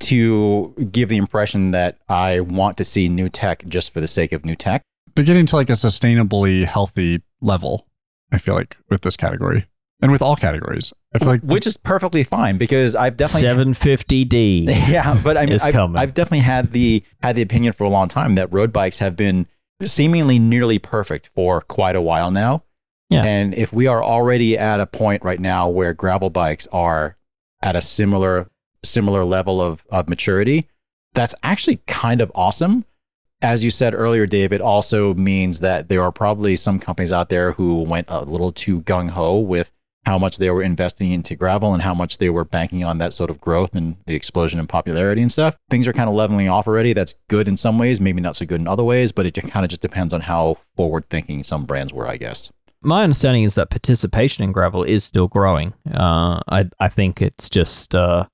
to give the impression that I want to see new tech just for the sake of new tech. But getting to like a sustainably healthy level, I feel like, with this category and with all categories, I feel like, which is perfectly fine, because I've definitely seven fifty D. Yeah, but I mean, I've, I've definitely had the had the opinion for a long time that road bikes have been seemingly nearly perfect for quite a while now, Yeah. And if we are already at a point right now where gravel bikes are at a similar similar level of, of maturity, that's actually kind of awesome. As you said earlier, Dave, it also means that there are probably some companies out there who went a little too gung-ho with how much they were investing into gravel and how much they were banking on that sort of growth and the explosion in popularity and stuff. Things are kind of leveling off already. That's good in some ways, maybe not so good in other ways, but it kind of just depends on how forward-thinking some brands were, I guess. My understanding is that participation in gravel is still growing. Uh, I, I think it's just, uh,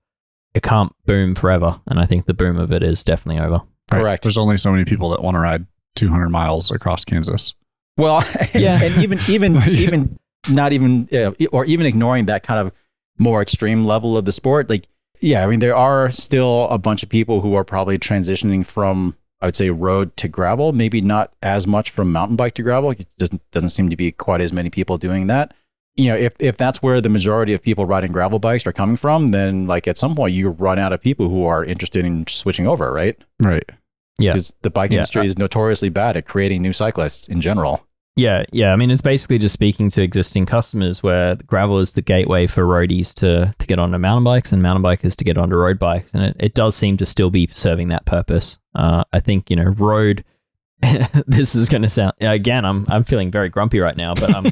it can't boom forever, and I think the boom of it is definitely over. Correct. Right. There's only so many people that want to ride two hundred miles across Kansas. Well, yeah. and even even even not even uh, or even ignoring that kind of more extreme level of the sport, like yeah, I mean there are still a bunch of people who are probably transitioning from, I would say, road to gravel, maybe not as much from mountain bike to gravel. It doesn't doesn't seem to be quite as many people doing that. You know, if if that's where the majority of people riding gravel bikes are coming from, then like at some point you run out of people who are interested in switching over, right? Right. Yeah. Because the bike industry yeah. is notoriously bad at creating new cyclists in general. Yeah. Yeah. I mean, it's basically just speaking to existing customers where gravel is the gateway for roadies to, to get onto mountain bikes and mountain bikers to get onto road bikes. And it, it does seem to still be serving that purpose. Uh, I think, you know, road... this is going to sound, again, I'm I'm feeling very grumpy right now, but um,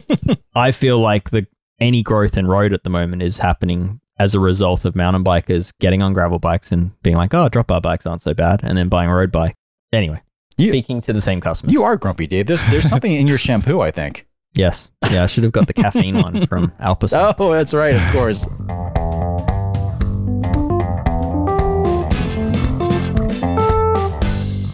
I feel like the any growth in road at the moment is happening as a result of mountain bikers getting on gravel bikes and being like, oh, drop bar bikes aren't so bad, and then buying a road bike. Anyway, you, speaking to the same customers. You are grumpy, Dave. There's, there's something in your shampoo, I think. Yes. Yeah, I should have got the caffeine one from Alpecin. Oh, that's right, of course.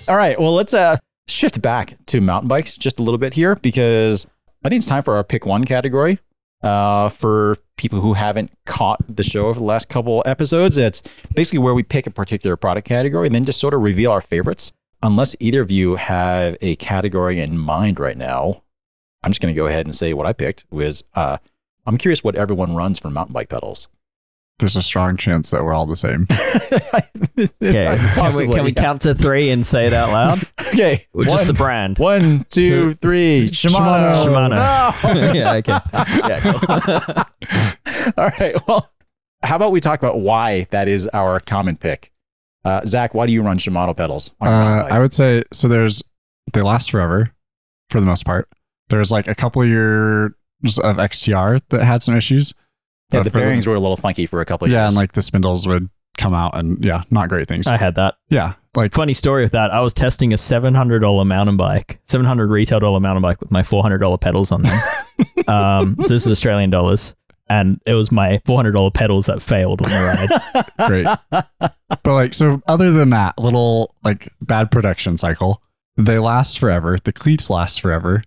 All right, well, let's... uh. shift back to mountain bikes just a little bit here, because I think it's time for our pick one category. Uh, for people who haven't caught the show over the last couple episodes, it's basically where we pick a particular product category and then just sort of reveal our favorites. Unless either of you have a category in mind right now, I'm just going to go ahead and say what I picked was, uh, I'm curious what everyone runs for mountain bike pedals. There's a strong chance that we're all the same. Okay. Possibly, can we, can we yeah. count to three and say it out loud? Okay. Or just the brand. One, two, three. Shimano. Shimano. No! yeah, okay. Yeah, cool. All right. Well, how about we talk about why that is our common pick? Uh, Zach, why do you run Shimano pedals? Uh, I would say, so there's, they last forever for the most part. There's like a couple of years of X T R that had some issues. Yeah, the bearings were a little funky for a couple of yeah, years. Yeah, and like the spindles would come out and yeah, not great things. I had that. Yeah. Like funny story with that. I was testing a seven hundred dollars mountain bike, seven hundred dollars retail dollar mountain bike with my four hundred dollars pedals on them. um, so this is Australian dollars. And it was my four hundred dollars pedals that failed on the ride. Great. But like, so other than that little like bad production cycle, they last forever. The cleats last forever.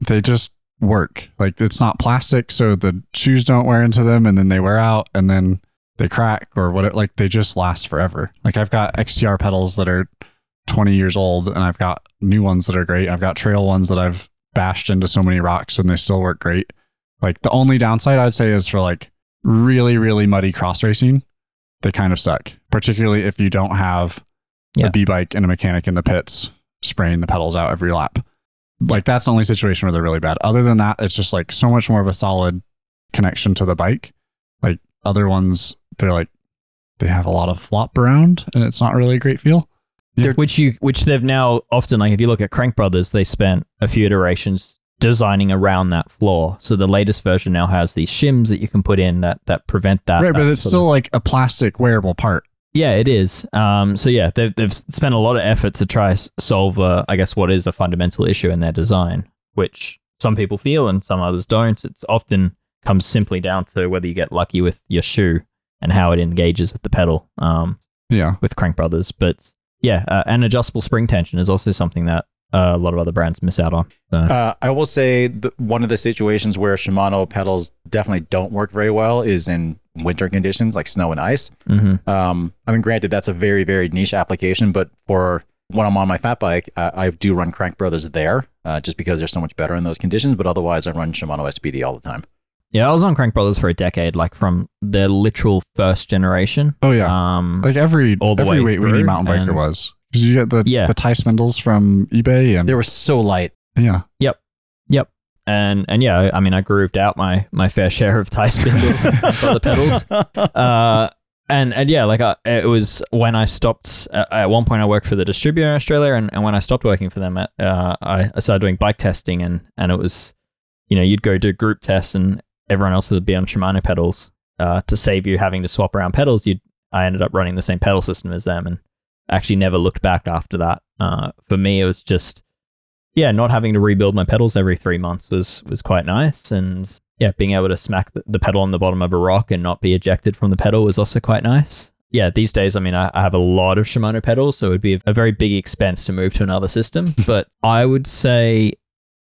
They just work. Like it's not plastic, so the shoes don't wear into them and then they wear out and then they crack or whatever. Like they just last forever. Like I've got X T R pedals that are twenty years old and I've got new ones that are great. I've got trail ones that I've bashed into so many rocks and they still work great. Like the only downside I'd say is for like really, really muddy cross racing, they kind of suck, particularly if you don't have yeah. a B bike and a mechanic in the pits spraying the pedals out every lap. Like that's the only situation where they're really bad. Other than that, it's just like so much more of a solid connection to the bike. Like other ones, they're like, they have a lot of flop around and it's not really a great feel. Yeah. Which you, which they've now often, like if you look at Crank Brothers, they spent a few iterations designing around that flaw. So the latest version now has these shims that you can put in that, that prevent that. Right. That but it's still of, like a plastic wearable part. Yeah, it is. Um, so yeah, they've, they've spent a lot of effort to try solve, uh, I guess, what is a fundamental issue in their design, which some people feel and some others don't. It's often comes simply down to whether you get lucky with your shoe and how it engages with the pedal. Um, yeah, with Crank Brothers, but yeah, uh, and adjustable spring tension is also something that uh, a lot of other brands miss out on. So. Uh, I will say the, one of the situations where Shimano pedals definitely don't work very well is in winter conditions like snow and ice. Mm-hmm. Um, I mean, granted, that's a very, very niche application, but for when I'm on my fat bike, uh, I do run Crank Brothers there uh, just because they're so much better in those conditions. But otherwise, I run Shimano S P D all the time. Yeah, I was on Crank Brothers for a decade, like from the literal first generation. Oh, yeah. Um, like every, all the every way weight weenie mountain biker was. Because you get the, yeah. the tie spindles from eBay. And they were so light. Yeah. Yep. Yep. And and yeah, I mean, I grooved out my my fair share of tie spindles by the pedals. Uh, and and yeah, like I, it was when I stopped. Uh, at one point, I worked for the distributor in Australia, and, and when I stopped working for them, uh, I started doing bike testing, and and it was, you know, you'd go do group tests, and everyone else would be on Shimano pedals. Uh, to save you having to swap around pedals, you I ended up running the same pedal system as them, and actually never looked back after that. Uh, for me, it was just. Yeah, not having to rebuild my pedals every three months was was quite nice. And yeah, being able to smack the pedal on the bottom of a rock and not be ejected from the pedal was also quite nice. Yeah, these days, I mean, I, I have a lot of Shimano pedals, so it would be a very big expense to move to another system. But I would say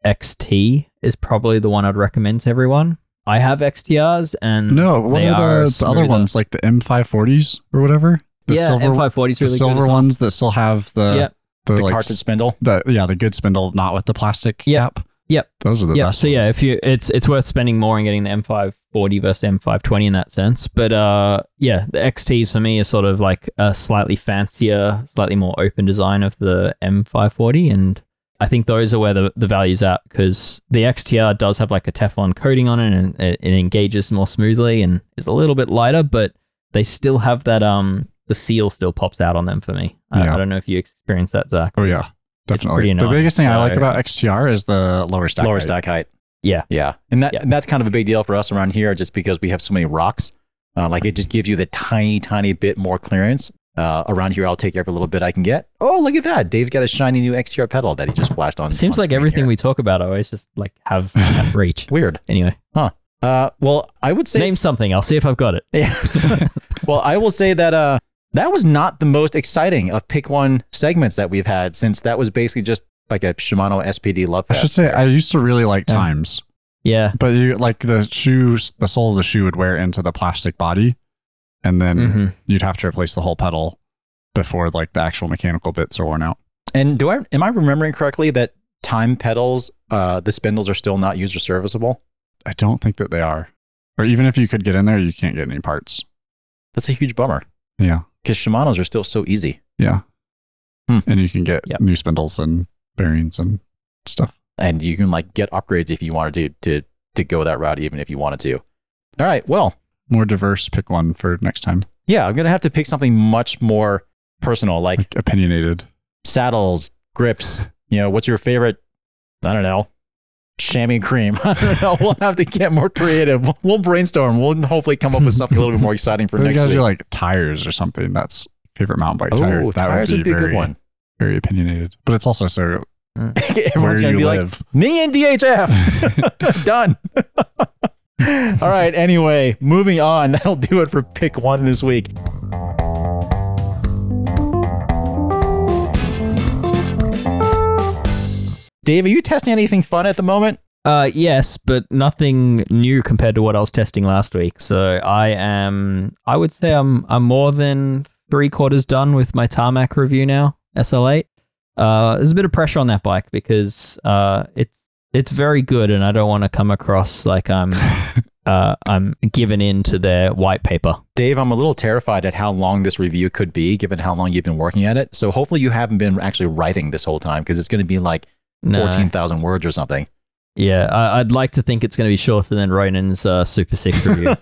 X T is probably the one I'd recommend to everyone. I have X T Rs and no, what they are, are the, the other ones, like the M five forties or whatever? The yeah, silver, M five forties are really the silver good as well. Ones that still have the... Yeah. The, the like, cartridge spindle, the, yeah, the good spindle, not with the plastic yep. cap. Yep, those are the yep. best. So ones. Yeah, if you, it's it's worth spending more and getting the M five forty versus M five twenty in that sense. But uh, yeah, the X Ts for me is sort of like a slightly fancier, slightly more open design of the M five forty, and I think those are where the, the value's at, because the X T R does have like a Teflon coating on it, and it, it engages more smoothly and is a little bit lighter, but they still have that um. The seal still pops out on them for me. I, yeah. I don't know if you experienced that, Zach. Oh yeah, definitely. The biggest thing so, I like about X T R is the lower stack lower height. stack height. Yeah, yeah, and that yeah. and that's kind of a big deal for us around here, just because we have so many rocks. Uh, like it just gives you the tiny, tiny bit more clearance. Uh, around here, I'll take every little bit I can get. Oh, look at that! Dave's got a shiny new X T R pedal that he just flashed on. Seems on like everything here. We talk about, I always just like have that reach. Weird. Anyway, huh? Uh, well, I would say name something. I'll see if I've got it. Yeah. Well, I will say that. Uh, That was not the most exciting of pick one segments that we've had, since that was basically just like a Shimano S P D love fest. I should say I used to really like times. Yeah. But you like the shoes, the sole of the shoe would wear into the plastic body, and then mm-hmm. you'd have to replace the whole pedal before like the actual mechanical bits are worn out. And do I am I remembering correctly that time pedals, uh, the spindles are still not user serviceable? I don't think that they are. Or even if you could get in there, you can't get any parts. That's a huge bummer. Yeah. Because Shimano's are still so easy. Yeah. Hmm. And you can get yep. new spindles and bearings and stuff. And you can like get upgrades if you wanted to, to, to go that route, even if you wanted to. All right. Well, more diverse. Pick one for next time. Yeah. I'm going to have to pick something much more personal, like, like opinionated saddles, grips. You know, what's your favorite? I don't know. Chamois and cream. I don't know. We'll have to get more creative. We'll, we'll brainstorm. We'll hopefully come up with something a little bit more exciting for next week. You guys do like tires or something. That's favorite mountain bike oh, tire. That tires would be, would be very, a good one. Very opinionated, but it's also so. Everyone's gonna be live. Like me and D H F. Done. All right. Anyway, moving on. That'll do it for pick one this week. Dave, are you testing anything fun at the moment? Uh, yes, but nothing new compared to what I was testing last week. So I am, I would say I'm I'm more than three quarters done with my tarmac review now, S L eight. Uh, there's a bit of pressure on that bike because uh, it's it's very good, and I don't want to come across like I'm uh, I'm giving in to their white paper. Dave, I'm a little terrified at how long this review could be, given how long you've been working at it. So hopefully you haven't been actually writing this whole time, because it's going to be like, No. fourteen thousand words or something. Yeah, I, I'd like to think it's going to be shorter than Ronan's uh, Super six review.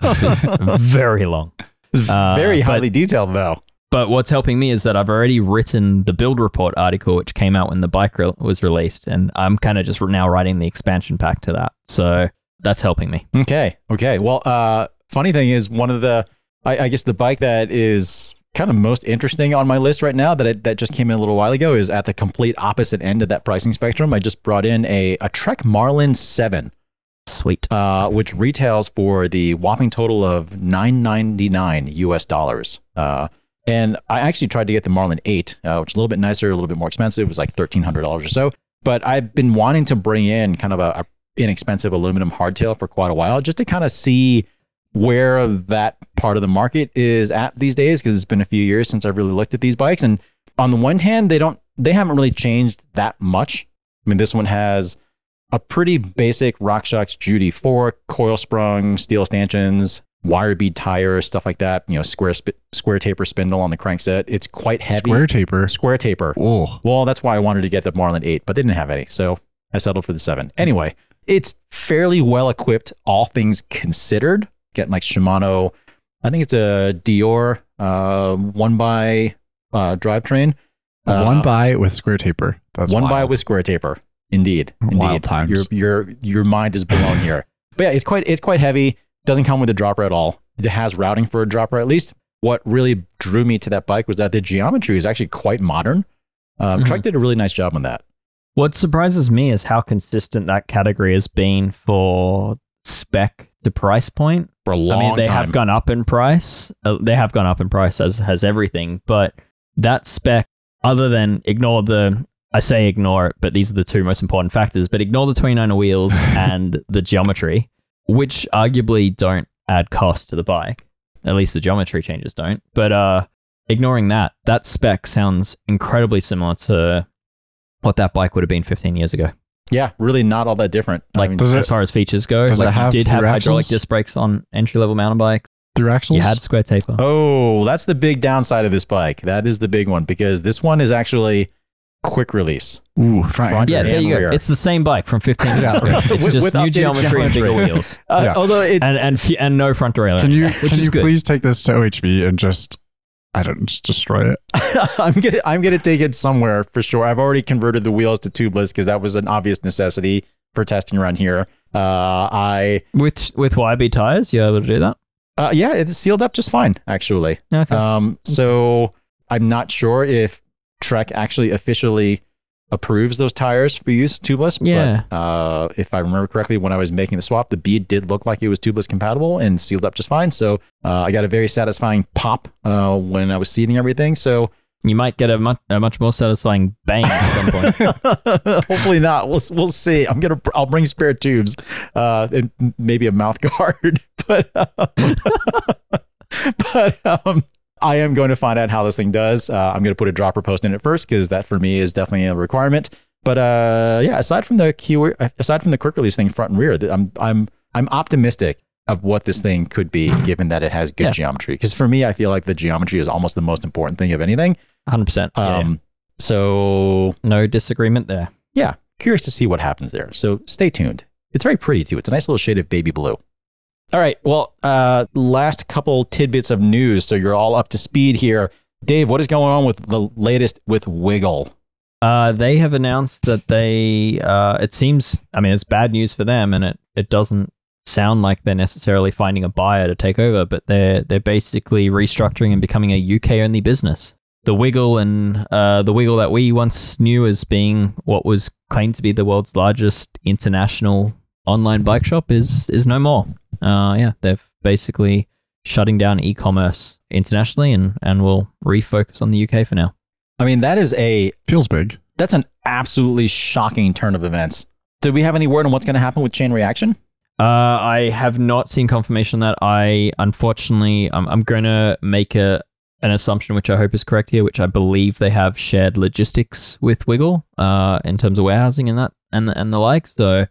Very long. Uh, very highly but, detailed, though. But what's helping me is that I've already written the build report article, which came out when the bike re- was released, and I'm kind of just now writing the expansion pack to that. So that's helping me. Okay, okay. Well, uh, funny thing is, one of the, I, I guess the bike that is kind of most interesting on my list right now that I, that just came in a little while ago is at the complete opposite end of that pricing spectrum. I just brought in a, a Trek Marlin seven. Sweet. Uh, which retails for the whopping total of nine ninety-nine U S dollars. Uh, and I actually tried to get the Marlin eight, uh, which is a little bit nicer, a little bit more expensive. It was like thirteen hundred dollars or so. But I've been wanting to bring in kind of a, a inexpensive aluminum hardtail for quite a while, just to kind of see where that part of the market is at these days, because it's been a few years since I've really looked at these bikes. And on the one hand, they don't they haven't really changed that much. I mean, this one has a pretty basic RockShox Judy fork, coil sprung, steel stanchions, wire bead tires, stuff like that. You know, square sp- square taper spindle on the crankset. It's quite heavy. Square taper? Square taper. Oh. Well, that's why I wanted to get the Marlin eight, but they didn't have any. So I settled for the seven. Anyway, it's fairly well equipped, all things considered. Getting like Shimano, I think it's a D T uh, one by uh, drivetrain. Uh, one by with square taper. That's one wild. by with square taper. Indeed, indeed. Wild times. Your your your mind is blown here. But yeah, it's quite it's quite heavy. Doesn't come with a dropper at all. It has routing for a dropper at least. What really drew me to that bike was that the geometry is actually quite modern. Um, mm-hmm. Trek did a really nice job on that. What surprises me is how consistent that category has been for spec to price point. For a long time. I mean, they time. have gone up in price. Uh, they have gone up in price, as has everything. But that spec, other than ignore the, I say ignore it, but these are the two most important factors, but ignore the twenty-niner wheels and the geometry, which arguably don't add cost to the bike. At least the geometry changes don't. But uh, ignoring that, that spec sounds incredibly similar to what that bike would have been fifteen years ago. Yeah, really not all that different. Like, I mean, as it, far as features go, like, have you did have axles? hydraulic disc brakes on entry-level mountain bikes. Through axles? You had square taper. Oh, that's the big downside of this bike. That is the big one, because this one is actually quick release. Ooh, front, front yeah, there you go. Rear. It's the same bike from fifteen years ago. It's with, just with new geometry, geometry and bigger wheels. Uh, yeah. Although it, and and f- and no front derailleur. Can you can you good. please take this to O H B and just I don't just destroy it. I'm gonna I'm gonna take it somewhere for sure. I've already converted the wheels to tubeless because that was an obvious necessity for testing around here. Uh, I with with Y B tires, you able to do that? Uh, yeah, it's sealed up just fine actually. Okay. Um, so I'm not sure if Trek actually officially approves those tires for use tubeless. Yeah. But uh, if I remember correctly, when I was making the swap, the bead did look like it was tubeless compatible and sealed up just fine. So uh, I got a very satisfying pop uh, when I was seating everything. So you might get a much, a much more satisfying bang at some point. Hopefully not. We'll we'll see. I'm gonna I'll bring spare tubes uh, and maybe a mouth guard, but um, but um. I am going to find out how this thing does. Uh, I'm going to put a dropper post in it first because that for me is definitely a requirement. But uh, yeah, aside from the Q, aside from the quick release thing, front and rear, I'm I'm I'm optimistic of what this thing could be, given that it has good yeah. geometry. Because for me, I feel like the geometry is almost the most important thing of anything. one hundred percent. Um, yeah. So no disagreement there. Yeah, curious to see what happens there. So stay tuned. It's very pretty too. It's a nice little shade of baby blue. All right. Well, uh, last couple tidbits of news. So you're all up to speed here. Dave, what is going on with the latest with Wiggle? Uh, they have announced that they, uh, it seems, I mean, it's bad news for them, and it, it doesn't sound like they're necessarily finding a buyer to take over, but they're, they're basically restructuring and becoming a U K only business. The Wiggle and uh, the Wiggle that we once knew as being what was claimed to be the world's largest international online bike shop is is no more. Uh, yeah, they're basically shutting down e-commerce internationally, and and will refocus on the U K for now. I mean, that is a feels big. That's an absolutely shocking turn of events. Did we have any word on what's going to happen with Chain Reaction? Uh, I have not seen confirmation on that. I unfortunately, I'm I'm going to make a an assumption which I hope is correct here, which I believe they have shared logistics with Wiggle, uh, in terms of warehousing and that and the, and the like. So.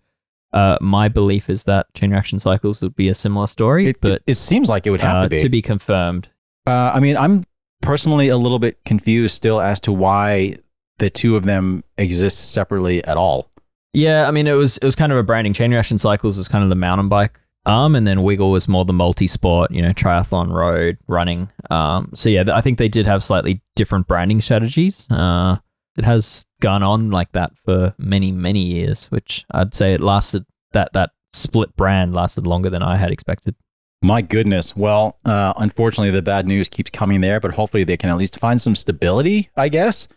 Uh, my belief is that Chain Reaction Cycles would be a similar story, it, but it seems like it would have uh, to be to be confirmed. Uh, I mean, I'm personally a little bit confused still as to why the two of them exist separately at all. Yeah, I mean, it was it was kind of a branding. Chain Reaction Cycles is kind of the mountain bike arm, and then Wiggle was more the multi-sport, you know, triathlon, road, running. Um, so yeah, I think they did have slightly different branding strategies. Uh, It has gone on like that for many, many years, which I'd say it lasted, that, that split brand lasted longer than I had expected. My goodness. Well, uh, unfortunately, the bad news keeps coming there, but hopefully they can at least find some stability, I guess.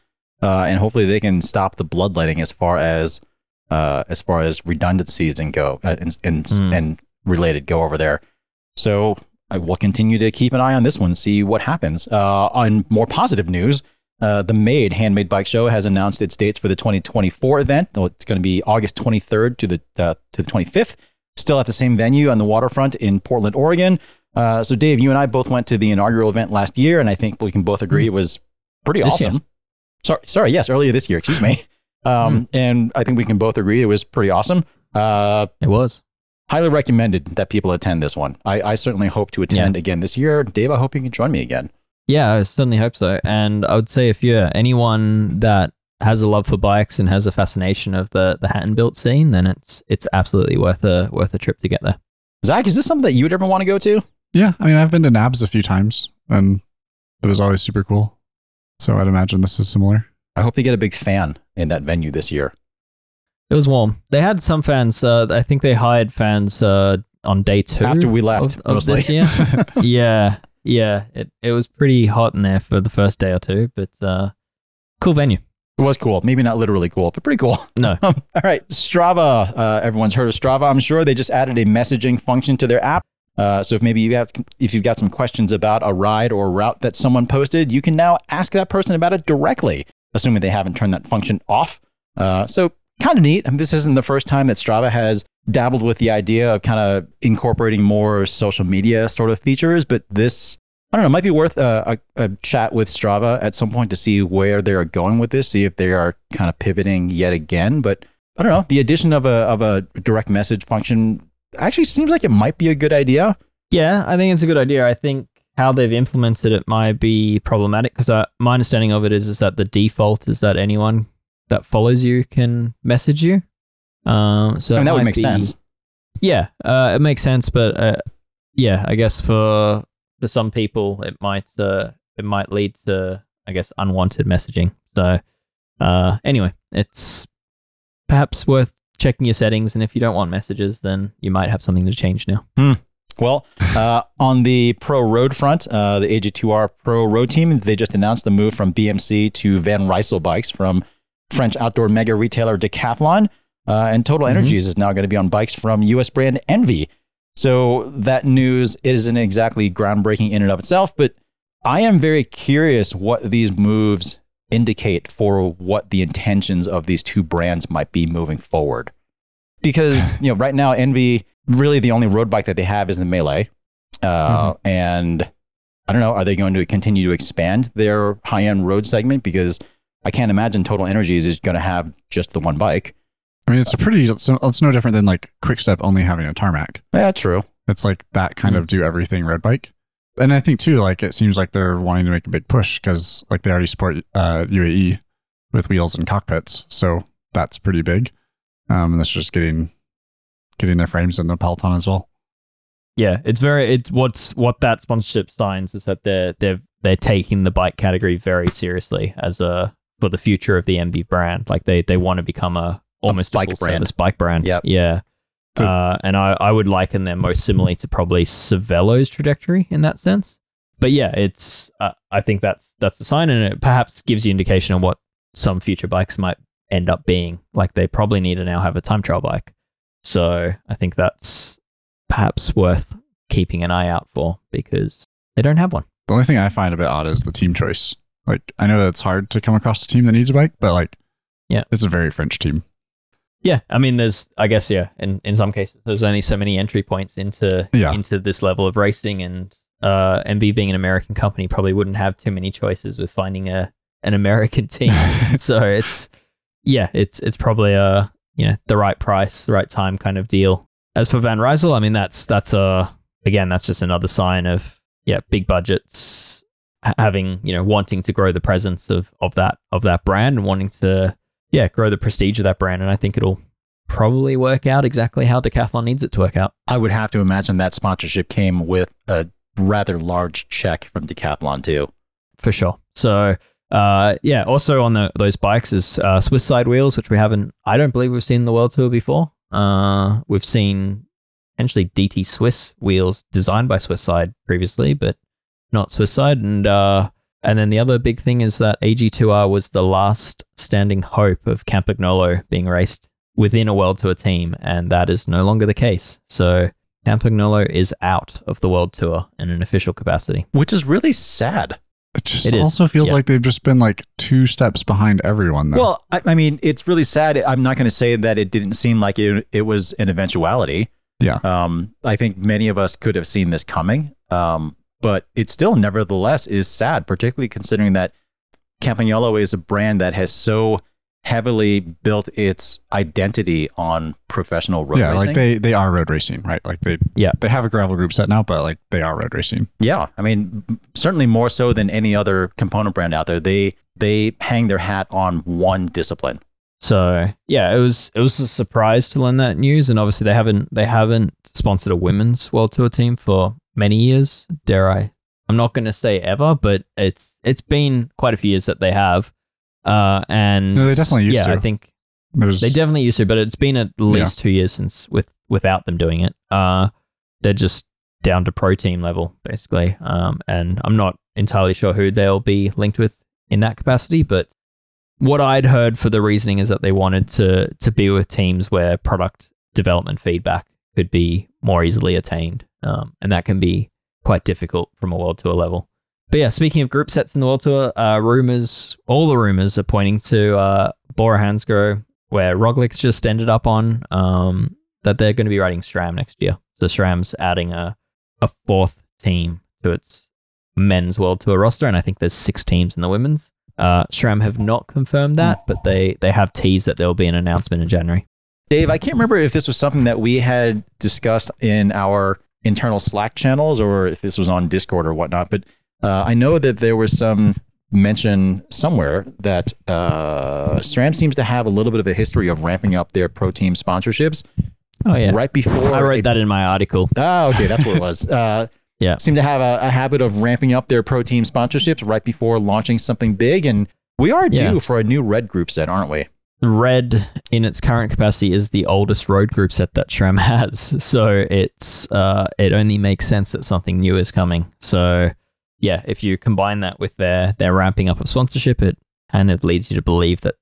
Uh, and hopefully they can stop the bloodletting as far as uh, as far as redundancies and go uh, and and, mm. and related go over there. So I will continue to keep an eye on this one, see what happens. Uh, on more positive news, Uh, the Made Handmade Bike Show has announced its dates for the twenty twenty-four event. It's going to be August twenty-third to the uh, to the twenty-fifth, still at the same venue on the waterfront in Portland, Oregon. Uh, so, Dave, you and I both went to the inaugural event last year, and I think we can both agree it was pretty this awesome. Year. Sorry, sorry, yes, earlier this year, excuse me. Um, mm. And I think we can both agree it was pretty awesome. Uh, it was. Highly recommended that people attend this one. I, I certainly hope to attend yeah. again this year. Dave, I hope you can join me again. Yeah, I certainly hope so. And I would say if you're anyone that has a love for bikes and has a fascination of the the Hatton built scene, then it's it's absolutely worth a worth a trip to get there. Zach, is this something that you would ever want to go to? Yeah, I mean, I've been to N A B S a few times, and it was always super cool. So I'd imagine this is similar. I hope they get a big fan in that venue this year. It was warm. They had some fans. Uh, I think they hired fans uh, on day two after we left of, of this year. yeah, yeah. It it was pretty hot in there for the first day or two, but uh, cool venue. It was cool. Maybe not literally cool, but pretty cool. No. Um, all right. Strava. Uh, everyone's heard of Strava, I'm sure. They just added a messaging function to their app. Uh, so if maybe you have, if you've got some questions about a ride or a route that someone posted, you can now ask that person about it directly, assuming they haven't turned that function off. Uh, so kind of neat. I mean, this isn't the first time that Strava has dabbled with the idea of kind of incorporating more social media sort of features, but this, I don't know, might be worth a, a, a chat with Strava at some point to see where they're going with this, see if they are kind of pivoting yet again. But I don't know, the addition of a of a direct message function actually seems like it might be a good idea. Yeah, I think it's a good idea. I think how they've implemented it might be problematic because uh, my understanding of it is, is that the default is that anyone that follows you can message you. Um, so I mean, that would make be, sense. Yeah, uh, it makes sense. But uh, yeah, I guess for for some people, it might uh, it might lead to, I guess, unwanted messaging. So uh, anyway, it's perhaps worth checking your settings, and if you don't want messages, then you might have something to change now. Hmm. Well, uh, on the pro road front, uh, the A G two R pro road team, they just announced the move from B M C to Van Rysel bikes from French outdoor mega retailer Decathlon, uh, and Total Energies mm-hmm. is now going to be on bikes from U S brand Envy. So that news isn't exactly groundbreaking in and of itself, but I am very curious what these moves indicate for what the intentions of these two brands might be moving forward. Because, you know, right now, Envy, really the only road bike that they have is the Melee. Uh, mm-hmm. And I don't know, are they going to continue to expand their high-end road segment? Because I can't imagine Total Energies is going to have just the one bike. I mean, it's a pretty, it's, it's no different than like Quickstep only having a tarmac. Yeah, true. It's like that kind mm-hmm. of do everything road bike. And I think too, like it seems like they're wanting to make a big push because like they already support uh, U A E with wheels and cockpits. So that's pretty big. Um, and that's just getting, getting their frames in the Peloton as well. Yeah, it's very, it's what's, what that sponsorship signs is that they're, they're, they're taking the bike category very seriously as a, for the future of the Envy brand. Like they, they want to become a almost a bike brand. bike brand. Yep. Yeah. Uh, and I, I would liken them most similarly to probably Cervelo's trajectory in that sense. But yeah, it's uh, I think that's that's the sign, and it perhaps gives you indication on what some future bikes might end up being. Like they probably need to now have a time trial bike. So I think that's perhaps worth keeping an eye out for because they don't have one. The only thing I find a bit odd is the team choice. Like I know that it's hard to come across a team that needs a bike, but like yeah, it's a very French team. Yeah, I mean, there's, I guess, yeah, in, in some cases, there's only so many entry points into yeah. into this level of racing, and uh, Envy being an American company probably wouldn't have too many choices with finding a an American team. So it's, yeah, it's it's probably a you know the right price, the right time kind of deal. As for Van Rysel, I mean, that's that's a again, that's just another sign of yeah, big budgets having you know wanting to grow the presence of of that of that brand and wanting to. Yeah, grow the prestige of that brand, and I think it'll probably work out exactly how Decathlon needs it to work out. I would have to imagine that sponsorship came with a rather large check from Decathlon too. For sure. So, uh, yeah, also on the, those bikes is uh, Swiss Side wheels, which we haven't, I don't believe we've seen the World Tour before. Uh, we've seen potentially D T Swiss wheels designed by Swiss Side previously, but not Swiss Side, and... Uh, And then the other big thing is that A G two R was the last standing hope of Campagnolo being raced within a World Tour team, and that is no longer the case. So Campagnolo is out of the World Tour in an official capacity. Which is really sad. It just it also is. feels yeah. like they've just been like two steps behind everyone, though. Well, I, I mean, it's really sad. I'm not going to say that it didn't seem like it, it was an eventuality. Yeah. Um, I think many of us could have seen this coming. Um But it still, nevertheless, is sad, particularly considering that Campagnolo is a brand that has so heavily built its identity on professional road yeah, racing. Yeah, like they, they are road racing, right? Like they yeah. they have a gravel group set now, but like they are road racing. Yeah, I mean, certainly more so than any other component brand out there. They they hang their hat on one discipline. So yeah, it was it was a surprise to learn that news, and obviously they haven't they haven't sponsored a women's World Tour team for many years. Dare I? I'm not going to say ever, but it's it's been quite a few years that they have. Uh, and no, they definitely used yeah, to. I think There's, they definitely used to, but it's been at least yeah. two years since with without them doing it. Uh, they're just down to pro team level basically. Um, and I'm not entirely sure who they'll be linked with in that capacity, but what I'd heard for the reasoning is that they wanted to to be with teams where product development feedback could be more easily attained. Um, and that can be quite difficult from a World Tour level. But yeah, speaking of group sets in the World Tour, uh, rumors, all the rumors are pointing to uh, Bora Hansgrohe, where Roglic's just ended up on, um, that they're going to be riding SRAM next year. So SRAM's adding a, a fourth team to its men's World Tour roster, and I think there's six teams in the women's. Uh, SRAM have not confirmed that, but they, they have teased that there will be an announcement in January. Dave, I can't remember if this was something that we had discussed in our internal Slack channels or if this was on Discord or whatnot, but Uh, I know that there was some mention somewhere that uh, SRAM seems to have a little bit of a history of ramping up their pro team sponsorships. Oh, yeah. Right before... I wrote it, that in my article. Oh, okay. That's what it was. Uh, yeah. Seem to have a, a habit of ramping up their pro team sponsorships right before launching something big. And we are due yeah. for a new red group set, aren't we? Red, in its current capacity, is the oldest road group set that SRAM has. So it's uh, it only makes sense that something new is coming. So... yeah, if you combine that with their their ramping up of sponsorship, it kind of leads you to believe that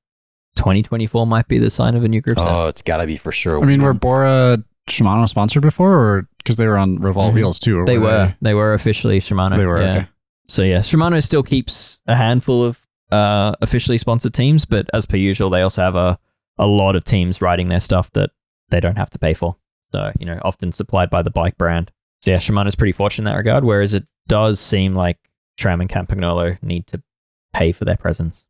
twenty twenty-four might be the sign of a new group set. Oh, it's got to be for sure. I mean, were Bora Shimano sponsored before, or because they were on Revolve mm-hmm. wheels too? Or they were. They? they were officially Shimano. They were, yeah. okay. So yeah, Shimano still keeps a handful of uh, officially sponsored teams, but as per usual, they also have a, a lot of teams riding their stuff that they don't have to pay for. So, you know, often supplied by the bike brand. So yeah, Shimano's pretty fortunate in that regard, whereas it does seem like SRAM and Campagnolo need to pay for their presence.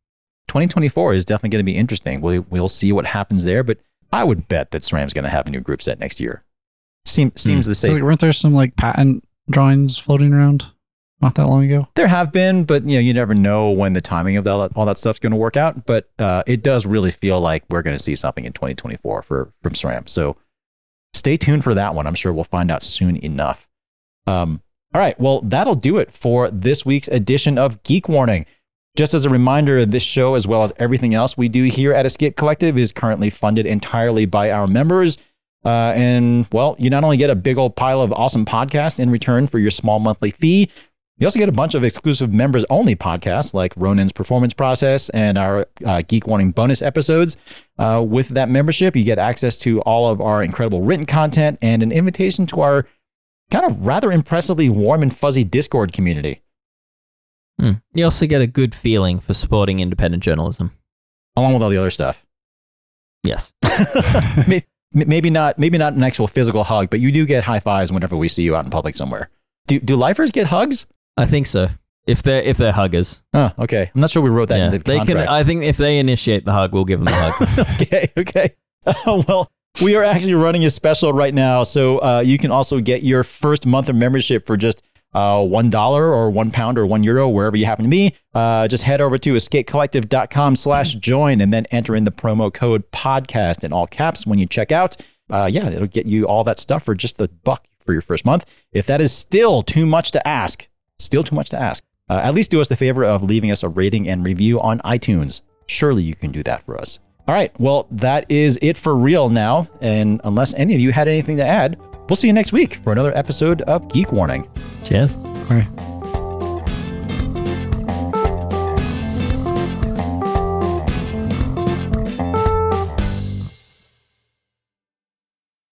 twenty twenty-four is definitely going to be interesting. We, we'll see what happens there, but I would bet that SRAM's going to have a new group set next year. Seem, seems mm. the same. Like, weren't there some like patent drawings floating around not that long ago? There have been, but you know, you never know when the timing of that, all that stuff's going to work out, but uh, it does really feel like we're going to see something in twenty twenty-four for from SRAM. So stay tuned for that one. I'm sure we'll find out soon enough. Um, All right, well, that'll do it for this week's edition of Geek Warning. Just as a reminder, this show, as well as everything else we do here at Escape Collective, is currently funded entirely by our members. Uh, and, well, you not only get a big old pile of awesome podcasts in return for your small monthly fee, you also get a bunch of exclusive members-only podcasts like Ronan's Performance Process and our uh, Geek Warning bonus episodes. Uh, with that membership, you get access to all of our incredible written content and an invitation to our kind of rather impressively warm and fuzzy Discord community. Hmm. You also get a good feeling for supporting independent journalism, along with all the other stuff. Yes, maybe not. Maybe not an actual physical hug, but you do get high fives whenever we see you out in public somewhere. Do do lifers get hugs? I think so. If they're if they're huggers. Oh, okay. I'm not sure we wrote that yeah, into the they contract. Can, I think if they initiate the hug, we'll give them the hug. okay. Okay. Oh well. We are actually running a special right now, so uh, you can also get your first month of membership for just uh, one dollar or one pound or one euro, wherever you happen to be. Uh, just head over to escape collective dot com slash join and then enter in the promo code podcast in all caps when you check out. Uh, yeah, it'll get you all that stuff for just the buck for your first month. If that is still too much to ask, still too much to ask, uh, at least do us the favor of leaving us a rating and review on iTunes. Surely you can do that for us. All right, well, that is it for real now. And unless any of you had anything to add, we'll see you next week for another episode of Geek Warning. Cheers. All right.